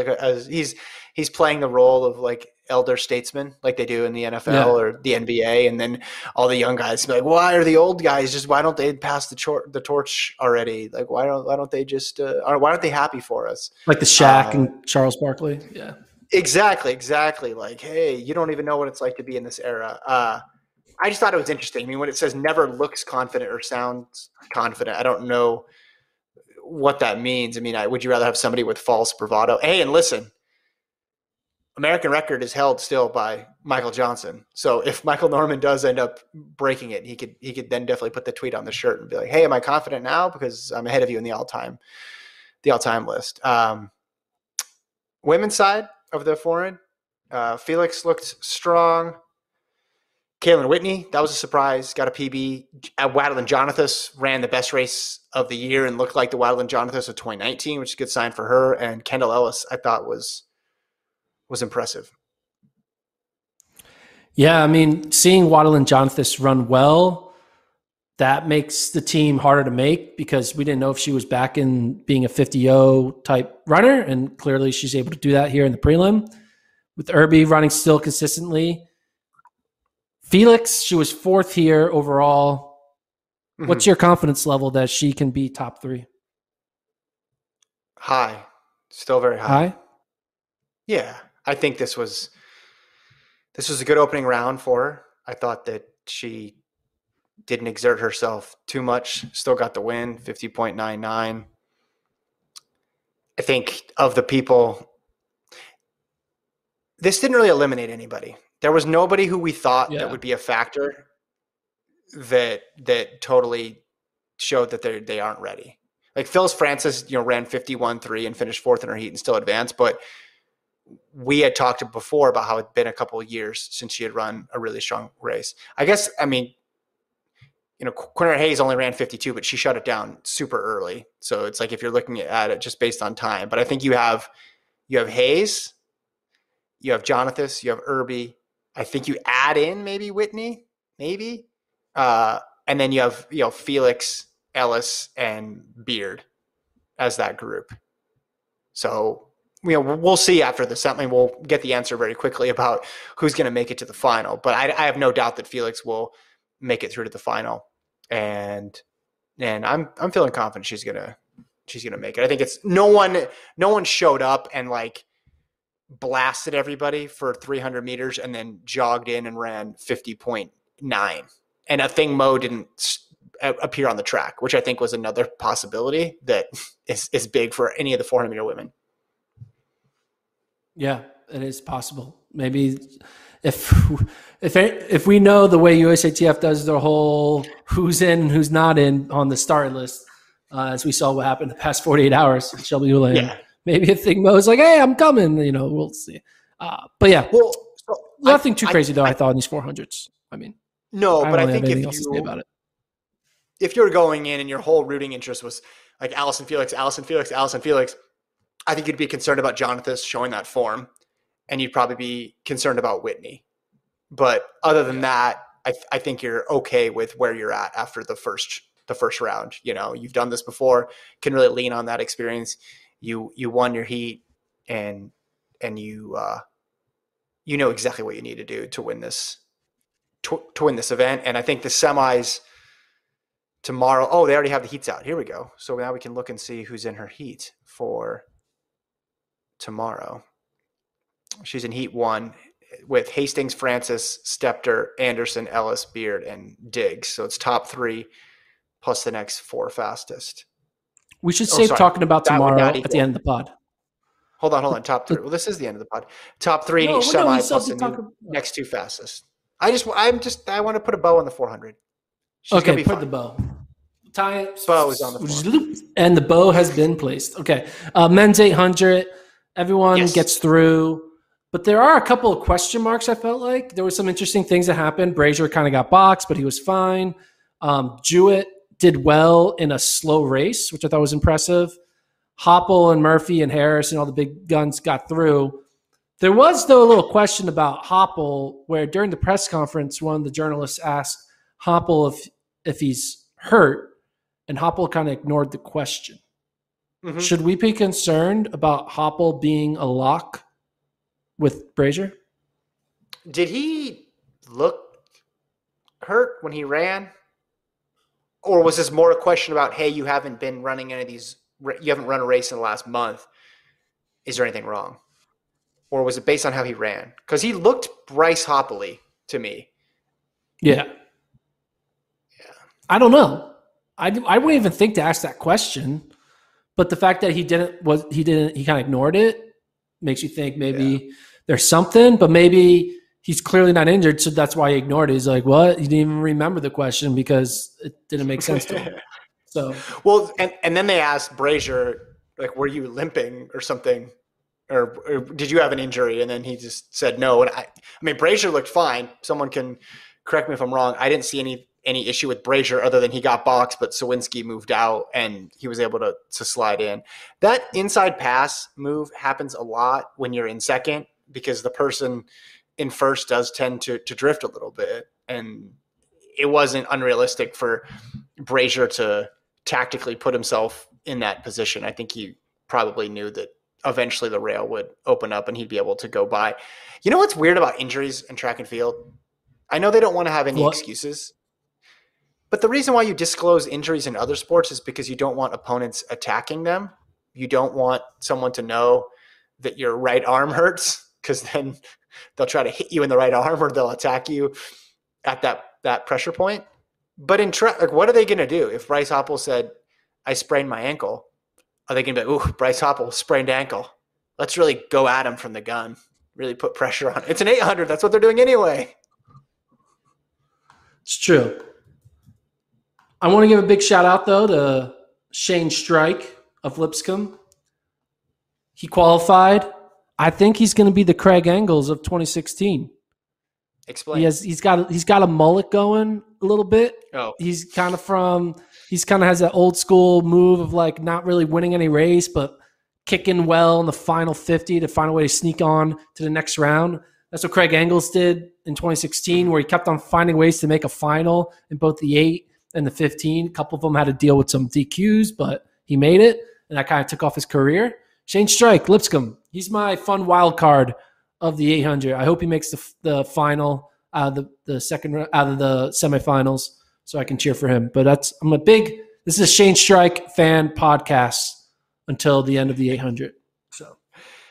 he's playing the role of like elder statesman, like they do in the NFL or the NBA. And then all the young guys be like, why are the old guys why don't they pass the torch already? Like, why don't they just, or why aren't they happy for us? Like the Shaq and Charles Barkley. Yeah, exactly. Like, hey, you don't even know what it's like to be in this era. I just thought it was interesting. I mean, when it says never looks confident or sounds confident, I don't know what that means. I mean, would you rather have somebody with false bravado? Hey, and listen, American record is held still by Michael Johnson. So if Michael Norman does end up breaking it, he could then definitely put the tweet on the shirt and be like, hey, am I confident now? Because I'm ahead of you in the all-time list. Women's side of the foreign, Felix looked strong. Kaylin Whitney, that was a surprise, got a PB. Waddell & Jonathas ran the best race of the year and looked like the Waddell & Jonathas of 2019, which is a good sign for her. And Kendall Ellis, I thought, was impressive. Yeah, I mean, seeing Waddell & Jonathas run well, that makes the team harder to make because we didn't know if she was back in being a 50-0 type runner, and clearly she's able to do that here in the prelim. With Irby running still consistently, Felix, she was fourth here overall. Mm-hmm. What's your confidence level that she can be top three? High. Still very high. High? Yeah. I think this was a good opening round for her. I thought that she didn't exert herself too much. Still got the win, 50.99. I think of the people, this didn't really eliminate anybody. There was nobody who we thought that would be a factor that totally showed that they aren't ready. Like Phyllis Francis, ran 51.3 and finished fourth in her heat and still advanced. But we had talked before about how it'd been a couple of years since she had run a really strong race. I guess, Quinner Hayes only ran 52, but she shut it down super early. So it's like if you're looking at it just based on time. But I think you have Hayes, you have Jonathas, you have Irby. I think you add in maybe Whitney, maybe. And then you have Felix, Ellis, and Beard as that group. So we'll see after the sentiment. We'll get the answer very quickly about who's going to make it to the final. But I have no doubt that Felix will make it through to the final. And I'm feeling confident she's gonna make it. I think it's no one showed up and like blasted everybody for 300 meters and then jogged in and ran 50.9. And a thing Mo didn't appear on the track, which I think was another possibility that is big for any of the 400 meter women. Yeah, it is possible. Maybe if we know the way USATF does their whole who's in and who's not in on the start list, as we saw what happened the past 48 hours, Shelby Ulan. Yeah. Maybe a thing Mo's like, hey, I'm coming. We'll see. But yeah, nothing too crazy though. I thought in these 400s. I think if you about it, if you're going in and your whole rooting interest was like Allison Felix, I think you'd be concerned about Jonathas showing that form. And you'd probably be concerned about Whitney. But other than that, I think you're okay with where you're at after the first round. You've done this before, can really lean on that experience. You won your heat and you know exactly what you need to do to win this event. And I think the semis tomorrow, oh, they already have the heats out. Here we go. So now we can look and see who's in her heat for tomorrow. She's in heat one with Hastings, Francis, Stepter, Anderson, Ellis, Beard, and Diggs. So it's top three plus the next four fastest. We should save talking about tomorrow at the end of the pod. Hold on. Top three. Well, this is the end of the pod. Top three in each semi plus the next two fastest. I want to put a bow on the 400. Okay, put the bow. Tie it. Bow is on the 400. And the bow has been placed. Okay. Men's 800. Everyone gets through. But there are a couple of question marks, I felt like. There were some interesting things that happened. Brazier kind of got boxed, but he was fine. Jewett did well in a slow race, which I thought was impressive. Hopple and Murphy and Harris and all the big guns got through. There was, though, a little question about Hopple, where during the press conference, one of the journalists asked Hopple if he's hurt, and Hopple kind of ignored the question. Mm-hmm. Should we be concerned about Hopple being a lock with Brazier? Did he look hurt when he ran? Or was this more a question about, hey, you haven't been running any of these, you haven't run a race in the last month. Is there anything wrong? Or was it based on how he ran? Because he looked Bryce Hoppley to me. Yeah. I don't know. I wouldn't even think to ask that question. But the fact that he kind of ignored it makes you think maybe there's something, but maybe he's clearly not injured, so that's why he ignored it. He's like, what? He didn't even remember the question because it didn't make sense to him. So and then they asked Brazier, like, were you limping or something? Or did you have an injury? And then he just said no. And I mean, Brazier looked fine. Someone can correct me if I'm wrong. I didn't see any issue with Brazier other than he got boxed, but Sawinski moved out and he was able to slide in. That inside pass move happens a lot when you're in second because the person in first does tend to drift a little bit. And it wasn't unrealistic for Brazier to tactically put himself in that position. I think he probably knew that eventually the rail would open up and he'd be able to go by. You know what's weird about injuries in track and field? I know they don't want to have any excuses, but the reason why you disclose injuries in other sports is because you don't want opponents attacking them. You don't want someone to know that your right arm hurts, because then they'll try to hit you in the right arm or they'll attack you at that pressure point. But in what are they going to do if Bryce Hopple said, I sprained my ankle? Are they going to be like, ooh, Bryce Hopple, sprained ankle. Let's really go at him from the gun, really put pressure on him. It's an 800. That's what they're doing anyway. It's true. I want to give a big shout out, though, to Shane Strike of Lipscomb. He qualified. I think he's going to be the Craig Engels of 2016. Explain. He's got a mullet going a little bit. Oh, he kind of has that old school move of like not really winning any race, but kicking well in the final 50 to find a way to sneak on to the next round. That's what Craig Engels did in 2016, where he kept on finding ways to make a final in both the 8 and the 15. A couple of them had to deal with some DQs, but he made it, and that kind of took off his career. Shane Strike, Lipscomb. He's my fun wild card of the 800. I hope he makes the final, the second out of the semifinals, so I can cheer for him. But this is a Shane Strike fan podcast until the end of the 800. So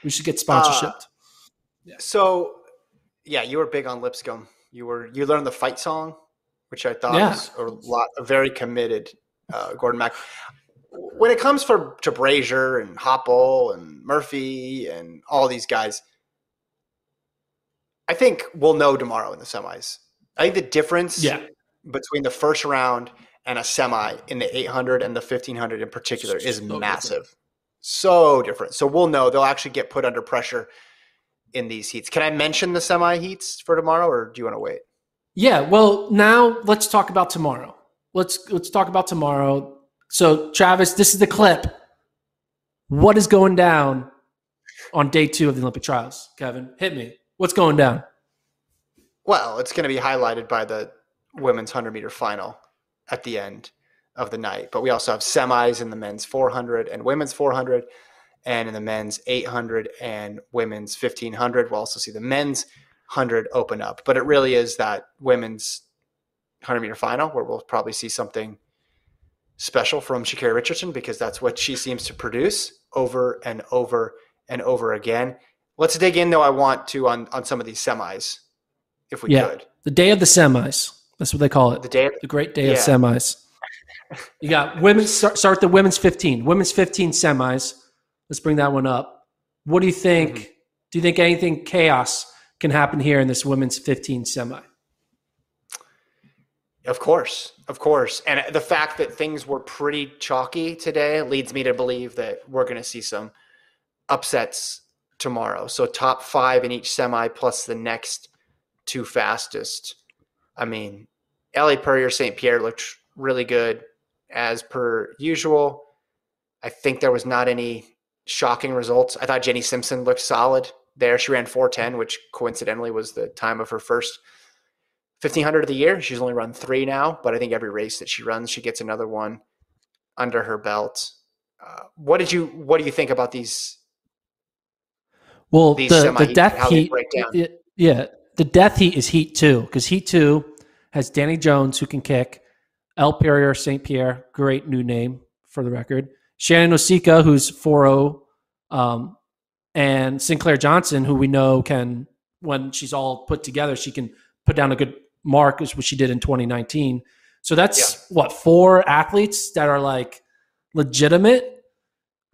we should get sponsorship. Yeah. So yeah, you were big on Lipscomb. You learned the fight song, which I thought was very committed, Gordon Mack. When it comes to Brazier and Hopple and Murphy and all these guys, I think we'll know tomorrow in the semis. I think the difference between the first round and a semi in the 800 and the 1500 in particular is massive. So different. So we'll know. They'll actually get put under pressure in these heats. Can I mention the semi heats for tomorrow, or do you want to wait? Yeah, well, now let's talk about tomorrow. Let's talk about tomorrow. So, Travis, this is the clip. What is going down on day 2 of the Olympic trials? Kevin, hit me. What's going down? Well, it's going to be highlighted by the women's 100-meter final at the end of the night. But we also have semis in the men's 400 and women's 400, and in the men's 800 and women's 1500. We'll also see the men's 100 open up. But it really is that women's 100-meter final where we'll probably see something special from Shakira Richardson, because that's what she seems to produce over and over and over again. Let's dig in, though, I want to, on some of these semis, if we could. The day of the semis. That's what they call it. The great day of semis. You got women, start the women's 15. Women's 15 semis. Let's bring that one up. What do you think? Mm-hmm. Do you think anything chaos can happen here in this women's 15 semi? Of course. And the fact that things were pretty chalky today leads me to believe that we're going to see some upsets tomorrow. So top 5 in each semi plus the next 2 fastest. I mean, Ellie Puryear St. Pierre looked really good as per usual. I think there was not any shocking results. I thought Jenny Simpson looked solid there. She ran 4:10, which coincidentally was the time of her first 1500 of the year. She's only run 3 now, but I think every race that she runs, she gets another one under her belt. What do you think about these? Well, the death heat, the death heat is heat 2, because heat 2 has Danny Jones, who can kick, Elle Puryear St. Pierre, great new name for the record, Shannon Osika, who's 4-0, and Sinclair Johnson, who we know can, when she's all put together, she can put down a good mark, is what she did in 2019. So that's 4 athletes that are like legitimate.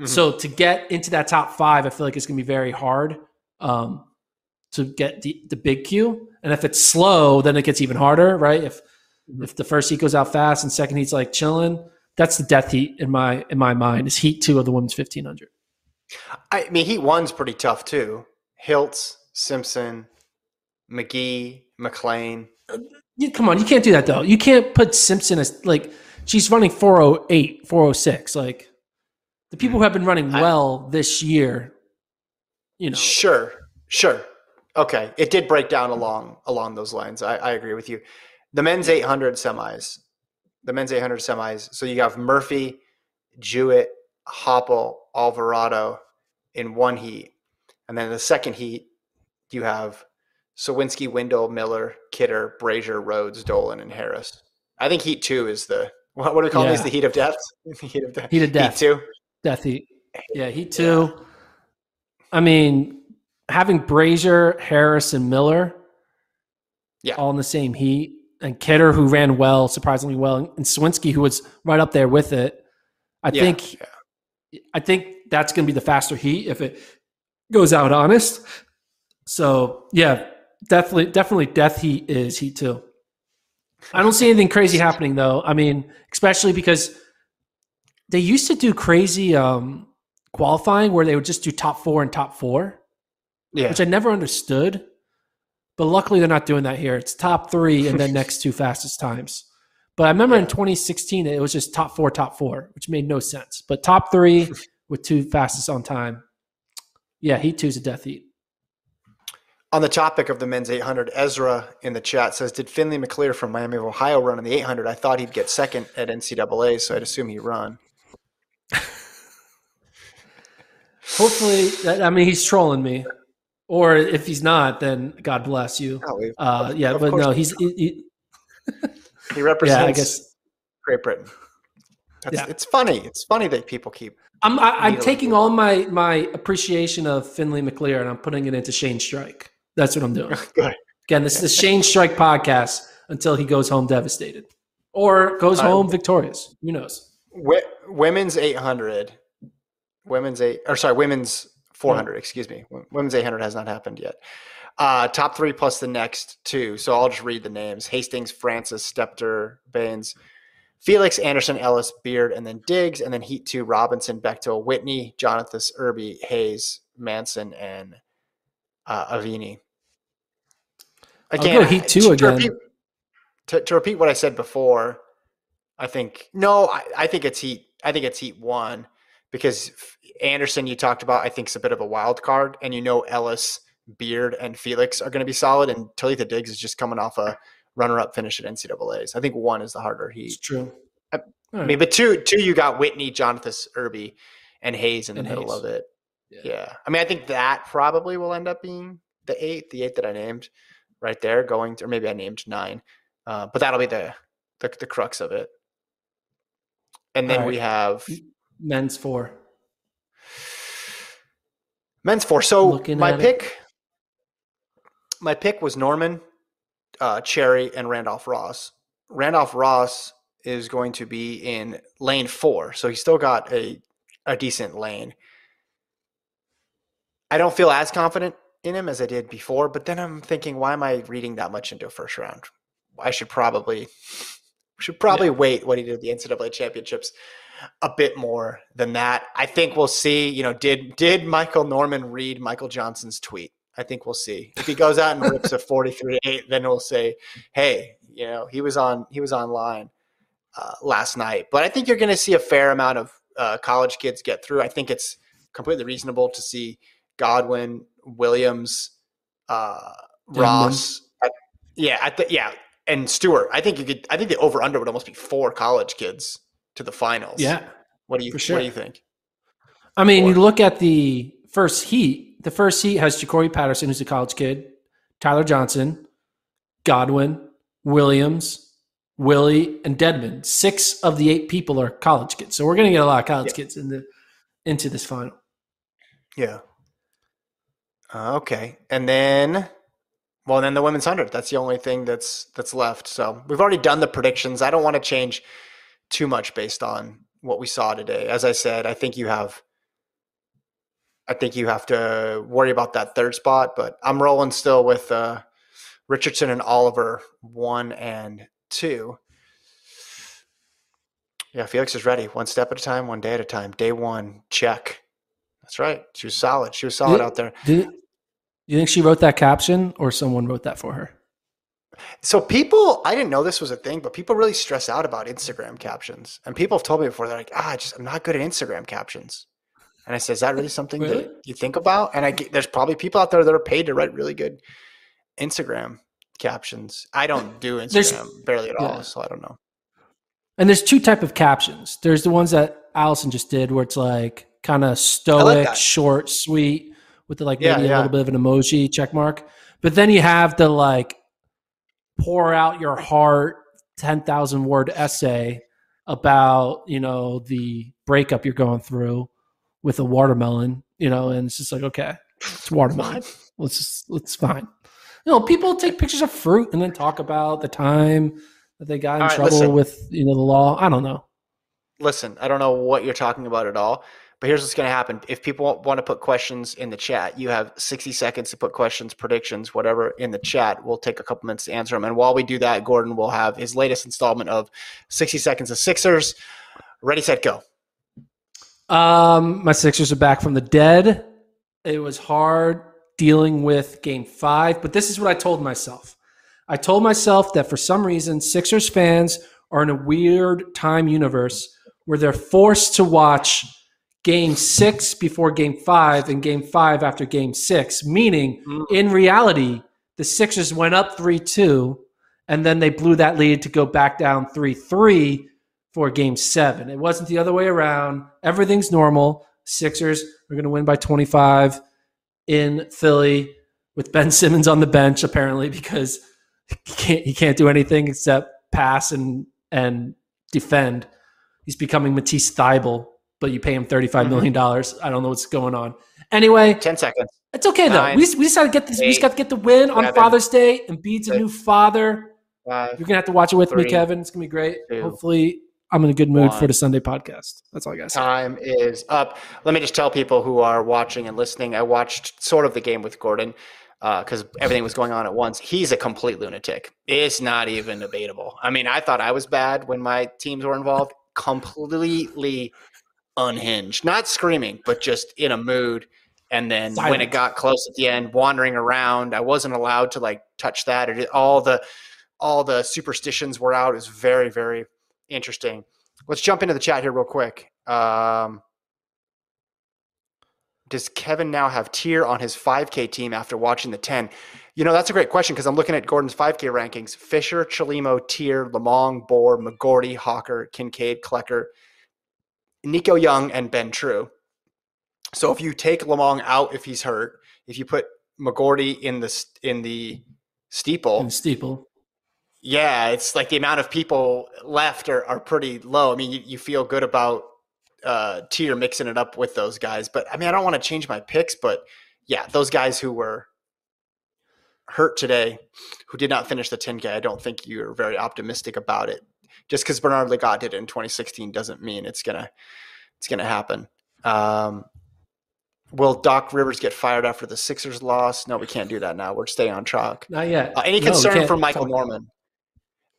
So to get into that top 5, I feel like it's going to be very hard to get the big Q. And if it's slow, then it gets even harder, right? If the first heat goes out fast and second heat's like chilling, that's the death heat in my mind, is heat 2 of the women's 1500. I mean, heat 1's pretty tough too. Hiltz, Simpson, McGee, McLean. Come on, you can't do that though. You can't put Simpson as like she's running 408, 406, like. The people who have been running well this year, you know. Sure. Okay. It did break down along those lines. I agree with you. The men's 800 semis. So you have Murphy, Jewett, Hopple, Alvarado in one heat. And then in the second heat, you have Sawinski, Wendell, Miller, Kidder, Brazier, Rhodes, Dolan, and Harris. I think Heat 2 is the – what do we call these? The Heat of Death? Heat 2? Death Heat. Yeah, Heat 2. Yeah. I mean, having Brazier, Harris, and Miller all in the same Heat, and Kidder, who ran well, surprisingly well, and Sawinski, who was right up there with it, I think that's going to be the faster Heat if it goes out honest. So, yeah, definitely Death Heat is Heat 2. I don't see anything crazy happening, though. I mean, especially because they used to do crazy qualifying where they would just do top four and top four, which I never understood. But luckily, they're not doing that here. It's top three and then next two fastest times. But I remember in 2016, it was just top four, which made no sense. But top three with two fastest on time. Yeah, Heat 2 is a Death Heat. On the topic of the men's 800, Ezra in the chat says, did Finley McClear from Miami of Ohio run in the 800? I thought he'd get second at NCAA, so I'd assume he run. Hopefully, I mean, he's trolling me. Or if he's not, then God bless you. No, but no, he represents I guess. Great Britain. It's funny. It's funny that people keep – I'm taking all my appreciation of Finley McClear and I'm putting it into Shane Strike. That's what I'm doing. Good. Again, this is the Shane Strike podcast until he goes home devastated or goes home victorious. Who knows? Women's 800. Women's 400. Excuse me. Women's 800 has not happened yet. Top three plus the next two. So I'll just read the names. Hastings, Francis, Stepter, Baines, Felix, Anderson, Ellis, Beard, and then Diggs, and then Heat 2, Robinson, Bechtel, Whitney, Jonathan, Irby, Hayes, Manson, and Avini. Again, I'll go Heat 2 again. To repeat what I said before, I think it's Heat 1 because Anderson you talked about I think is a bit of a wild card, and Ellis, Beard, and Felix are going to be solid, and Talitha Diggs is just coming off a runner-up finish at NCAAs. I think 1 is the harder Heat. It's true. But 2 you got Whitney, Jonathan, Irby, and Hayes in the middle of it. Yeah. I mean, I think that probably will end up being the eight that I named right there going to, or maybe I named 9. But that'll be the crux of it. And then we have men's 4. So my pick was Norman, Cherry, and Randolph Ross. Randolph Ross is going to be in lane 4, so he's still got a decent lane. I don't feel as confident in him as I did before, but then I'm thinking, why am I reading that much into a first round? I should probably wait what he did at the NCAA championships a bit more than that. I think we'll see, did Michael Norman read Michael Johnson's tweet? I think we'll see. If he goes out and rips a 43.8, then we'll say, hey, he was online last night. But I think you're going to see a fair amount of college kids get through. I think it's completely reasonable to see Godwin, Williams, Ross. And Stewart. I think the over under would almost be 4 college kids to the finals. Yeah. What do you think? I mean, you look at the first Heat. The first Heat has Ja'Cory Patterson, who's a college kid, Tyler Johnson, Godwin, Williams, Willie, and Dedman. 6 of the 8 people are college kids. So we're going to get a lot of college kids into this final. Yeah. Okay. And then then the women's 100. That's the only thing that's left. So we've already done the predictions. I don't want to change too much based on what we saw today. As I said, I think you have to worry about that third spot, but I'm rolling still with Richardson and Oliver 1 and 2. Yeah, Felix is ready. One step at a time, one day at a time. Day 1, check. That's right. She was solid. Out there. Do you think she wrote that caption or someone wrote that for her? So I didn't know this was a thing, but people really stress out about Instagram captions. And people have told me before, they're like, I'm not good at Instagram captions. And I said, is that really something that you think about? And there's probably people out there that are paid to write really good Instagram captions. I don't do Instagram barely at all, so I don't know. And there's 2 type of captions. There's the ones that Allison just did where it's like kind of stoic, short, sweet, with maybe a little bit of an emoji check mark. But then you have to like pour out your heart, 10,000 word essay about, you know, the breakup you're going through with a watermelon, you know, and it's just like, okay, it's watermelon. It's fine. You know, people take pictures of fruit and then talk about the time that they got in trouble with, you know, the law. I don't know. Listen, I don't know what you're talking about at all, but here's what's going to happen. If people want to put questions in the chat, you have 60 seconds to put questions, predictions, whatever in the chat. We'll take a couple minutes to answer them. And while we do that, Gordon will have his latest installment of 60 Seconds of Sixers. Ready, set, go. My Sixers are back from the dead. It was hard dealing with game 5, but this is what I told myself. I told myself that for some reason, Sixers fans are in a weird time universe where they're forced to watch game 6 before game 5 and game 5 after game 6, meaning in reality, the Sixers went up 3-2 and then they blew that lead to go back down 3-3 for game 7. It wasn't the other way around. Everything's normal. Sixers are going to win by 25 in Philly with Ben Simmons on the bench, apparently, because he can't do anything except pass and defend. He's becoming Matisse Thybulle, but you pay him $35 million. I don't know what's going on. Anyway. 10 seconds. It's okay, 9, though. We just got to get this. 8, we just got to get the win 7, on Father's Day. Embiid's a new father. 5, you're going to have to watch it with 3, me, Kevin. It's going to be great. 2, hopefully I'm in a good mood 1, for the Sunday podcast. That's all I got. Time is up. Let me just tell people who are watching and listening, I watched sort of the game with Gordon because everything was going on at once. He's a complete lunatic. It's not even debatable. I mean, I thought I was bad when my teams were involved. Completely unhinged. Not screaming, but just in a mood. And then silence. When it got close at the end, wandering around, I wasn't allowed to like touch that. All the superstitions were out. It was very, very interesting. Let's jump into the chat here real quick. Does Kevin now have tier on his 5K team after watching the 10? You know, that's a great question because I'm looking at Gordon's 5K rankings. Fisher, Chelimo, Tier, Lomong, Bor, McGordy, Hawker, Kincaid, Klecker, Nico Young, and Ben True. So if you take Lomong out if he's hurt, if you put McGordy in the steeple. Yeah, it's like the amount of people left are pretty low. I mean, you feel good about Tier mixing it up with those guys. But, I mean, I don't want to change my picks, but, yeah, those guys who were hurt today, who did not finish the 10K, I don't think you're very optimistic about it. Just because Bernard Ligat did it in 2016 doesn't mean it's gonna happen. Will Doc Rivers get fired after the Sixers loss? No, we can't do that now. We're staying on track. Not yet. Any concern for Michael Norman?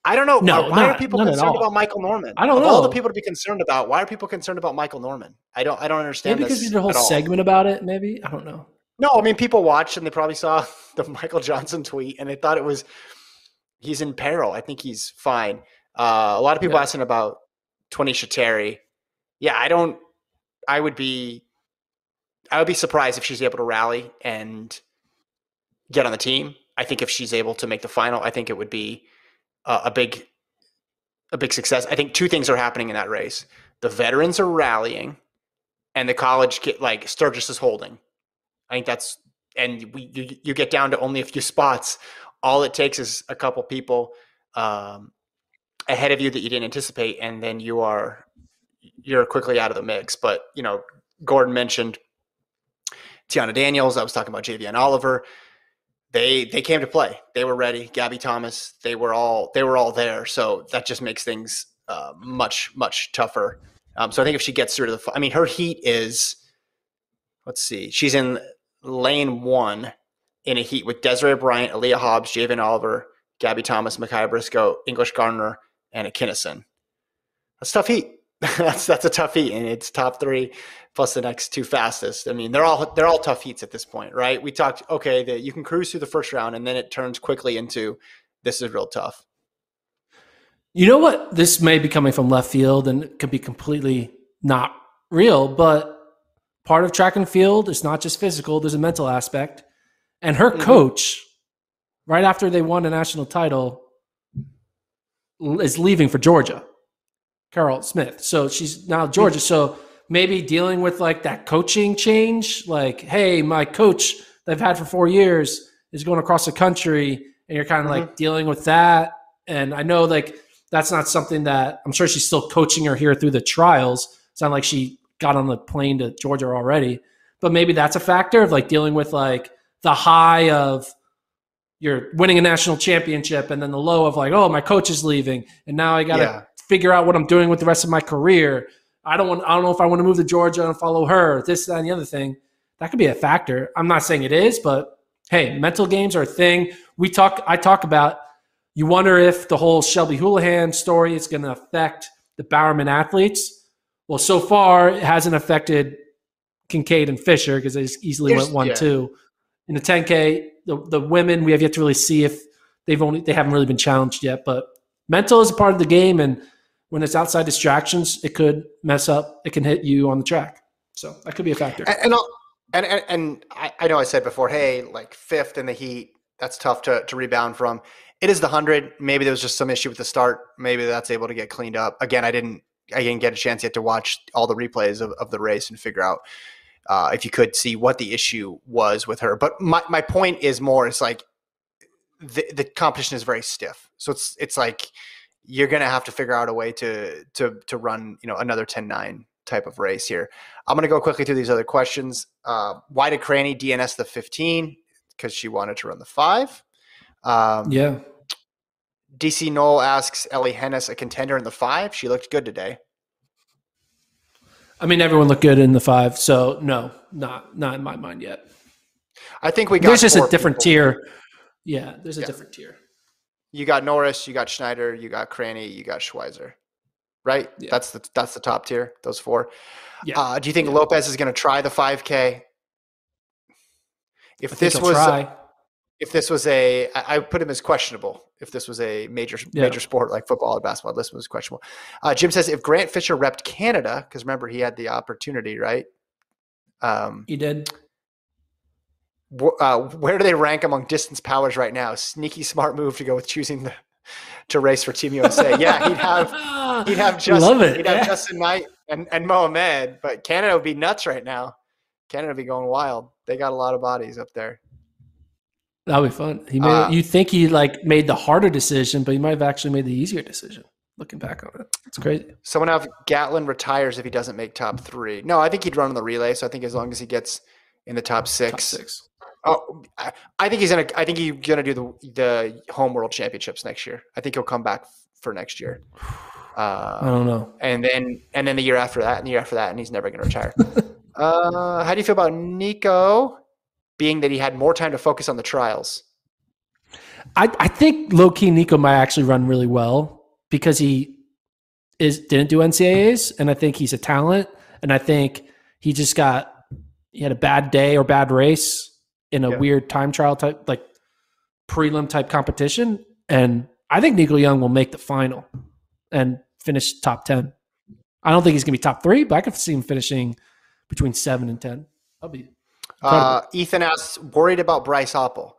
I don't know. No, why are people concerned about Michael Norman? I don't know. Of all the people to be concerned about, why are people concerned about Michael Norman? I don't understand. Maybe because we did a whole segment about it. Maybe I don't know. No, I mean people watched and they probably saw the Michael Johnson tweet and they thought it was he's in peril. I think he's fine. A lot of people asking about Twanisha Terry. Yeah, I would be surprised if she's able to rally and get on the team. I think if she's able to make the final, I think it would be a big success. I think two things are happening in that race. The veterans are rallying and the college kid, like Sturgis, is holding. I think that's, and you get down to only a few spots. All it takes is a couple people ahead of you that you didn't anticipate. And then you're quickly out of the mix. But, you know, Gordon mentioned Teahna Daniels. I was talking about Javianne Oliver. They came to play. They were ready. Gabby Thomas. They were all there. So that just makes things much tougher. So I think if she gets through to the, I mean, her heat is. Let's see. She's in lane 1 in a heat with Desiree Bryant, Aaliyah Hobbs, Javianne Oliver, Gabby Thomas, Mekhi Briscoe, English Gardner, and Akinison. That's a tough heat. That's a tough heat, and it's top 3 plus the next 2 fastest. I mean, they're all tough heats at this point, right? We talked that you can cruise through the first round, and then it turns quickly into this is real tough. You know what? This may be coming from left field, and it could be completely not real, but part of track and field is not just physical; there's a mental aspect. And her coach, right after they won a national title, is leaving for Georgia. Carol Smith. So she's now Georgia. So maybe dealing with like that coaching change, like, hey, my coach that I've had for 4 years is going across the country, and you're kind of like dealing with that. And I know like that's not something that I'm sure she's still coaching her here through the trials. It's not like she got on the plane to Georgia already, but maybe that's a factor of like dealing with like the high of you're winning a national championship and then the low of like, oh, my coach is leaving. And now I got to figure out what I'm doing with the rest of my career. I don't know if I want to move to Georgia and follow her, this, that, and the other thing. That could be a factor. I'm not saying it is, but hey, mental games are a thing. I talk about, you wonder if the whole Shelby Houlihan story is going to affect the Bowerman athletes. Well, so far it hasn't affected Kincaid and Fisher because they just easily went 1-2 in the 10K. The women, we have yet to really see if they haven't really been challenged yet, but mental is a part of the game. And when it's outside distractions, it could mess up. It can hit you on the track. So that could be a factor. And I know I said before, hey, like fifth in the heat, that's tough to rebound from. It is the 100. Maybe there was just some issue with the start. Maybe that's able to get cleaned up. Again, I didn't get a chance yet to watch all the replays of the race and figure out if you could see what the issue was with her. But my point is more, it's like the competition is very stiff. So it's like you're going to have to figure out a way to run, another 10-9 type of race here. I'm going to go quickly through these other questions. Why did Cranny DNS the 15? Because she wanted to run the 5. DC Knoll asks Ellie Hennis, a contender in the 5. She looked good today. I mean, everyone looked good in the 5, so no, not in my mind yet. I think we got there's just a different tier. Yeah, there's a different tier. You got Norris, you got Schneider, you got Cranny, you got Schweizer, right? Yeah. That's the top tier. Those 4. Yeah. Do you think Lopez is going to try the 5K? I put him as questionable. If this was a major sport like football or basketball, this was questionable. Jim says, if Grant Fisher repped Canada, because remember he had the opportunity, right? He did. Where do they rank among distance powers right now? Sneaky smart move to go with choosing to race for Team USA. Yeah, he'd have Justin Knight and Mohamed, but Canada would be nuts right now. Canada would be going wild. They got a lot of bodies up there. That'll be fun. He made you think he like made the harder decision, but he might have actually made the easier decision. Looking back on it, it's crazy. Someone out Gatlin retires if he doesn't make top 3. No, I think he'd run on the relay. So I think as long as he gets in the top 6. Oh, I think he's gonna do the home world championships next year. I think he'll come back for next year. I don't know. And then the year after that, and the year after that, and he's never gonna retire. How do you feel about Nico? Being that he had more time to focus on the trials. I think low-key Nico might actually run really well because he didn't do NCAAs, and I think he's a talent, and I think he just had a bad day or bad race in a weird time trial type, like prelim type competition, and I think Nico Young will make the final and finish top 10. I don't think he's going to be top 3, but I could see him finishing between 7 and 10. That'll be Ethan asks, worried about Bryce Oppel?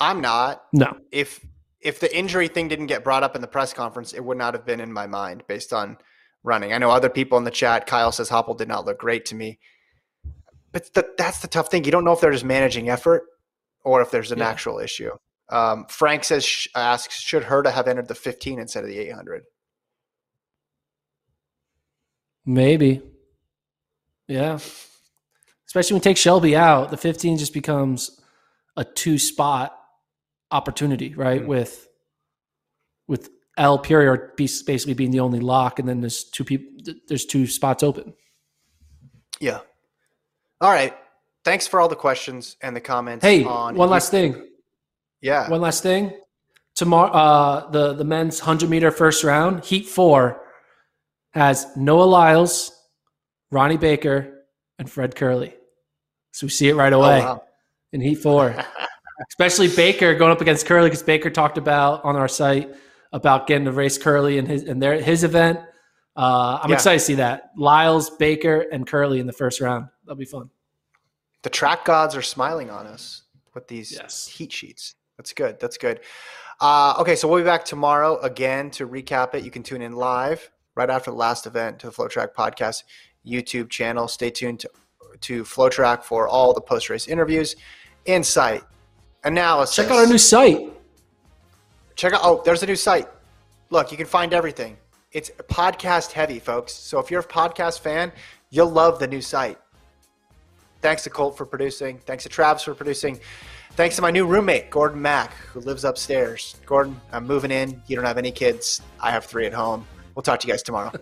I'm not. No. If the injury thing didn't get brought up in the press conference, it would not have been in my mind based on running. I know other people in the chat, Kyle says Oppel did not look great to me. But that's the tough thing. You don't know if they're just managing effort or if there's an actual issue. Frank asks, should Herta have entered the 15 instead of the 800? Maybe. Yeah. Especially when you take Shelby out, the 15 just becomes a 2-spot opportunity, right? Mm-hmm. With El Purior basically being the only lock, and then there's 2 spots open. Yeah. All right. Thanks for all the questions and the comments. Hey, one last thing. Yeah. One last thing. Tomorrow, the men's 100-meter first round, Heat 4, has Noah Lyles, Ronnie Baker, and Fred Kerley. So we see it right away in Heat 4, especially Baker going up against Kerley, because Baker talked about on our site about getting to race Kerley in his event. I'm excited to see that. Lyles, Baker, and Kerley in the first round. That'll be fun. The track gods are smiling on us with these heat sheets. That's good. That's good. Okay, so we'll be back tomorrow again to recap it. You can tune in live right after the last event to the Flow Track Podcast YouTube channel. Stay tuned to Flow Track for all the post-race interviews, insight, analysis. Check out our new site. There's a new site. Look, you can find everything. It's podcast heavy, folks. So if you're a podcast fan, you'll love the new site. Thanks to Colt for producing. Thanks to Travis for producing. Thanks to my new roommate, Gordon Mack, who lives upstairs. Gordon, I'm moving in. You don't have any kids. I have 3 at home. We'll talk to you guys tomorrow.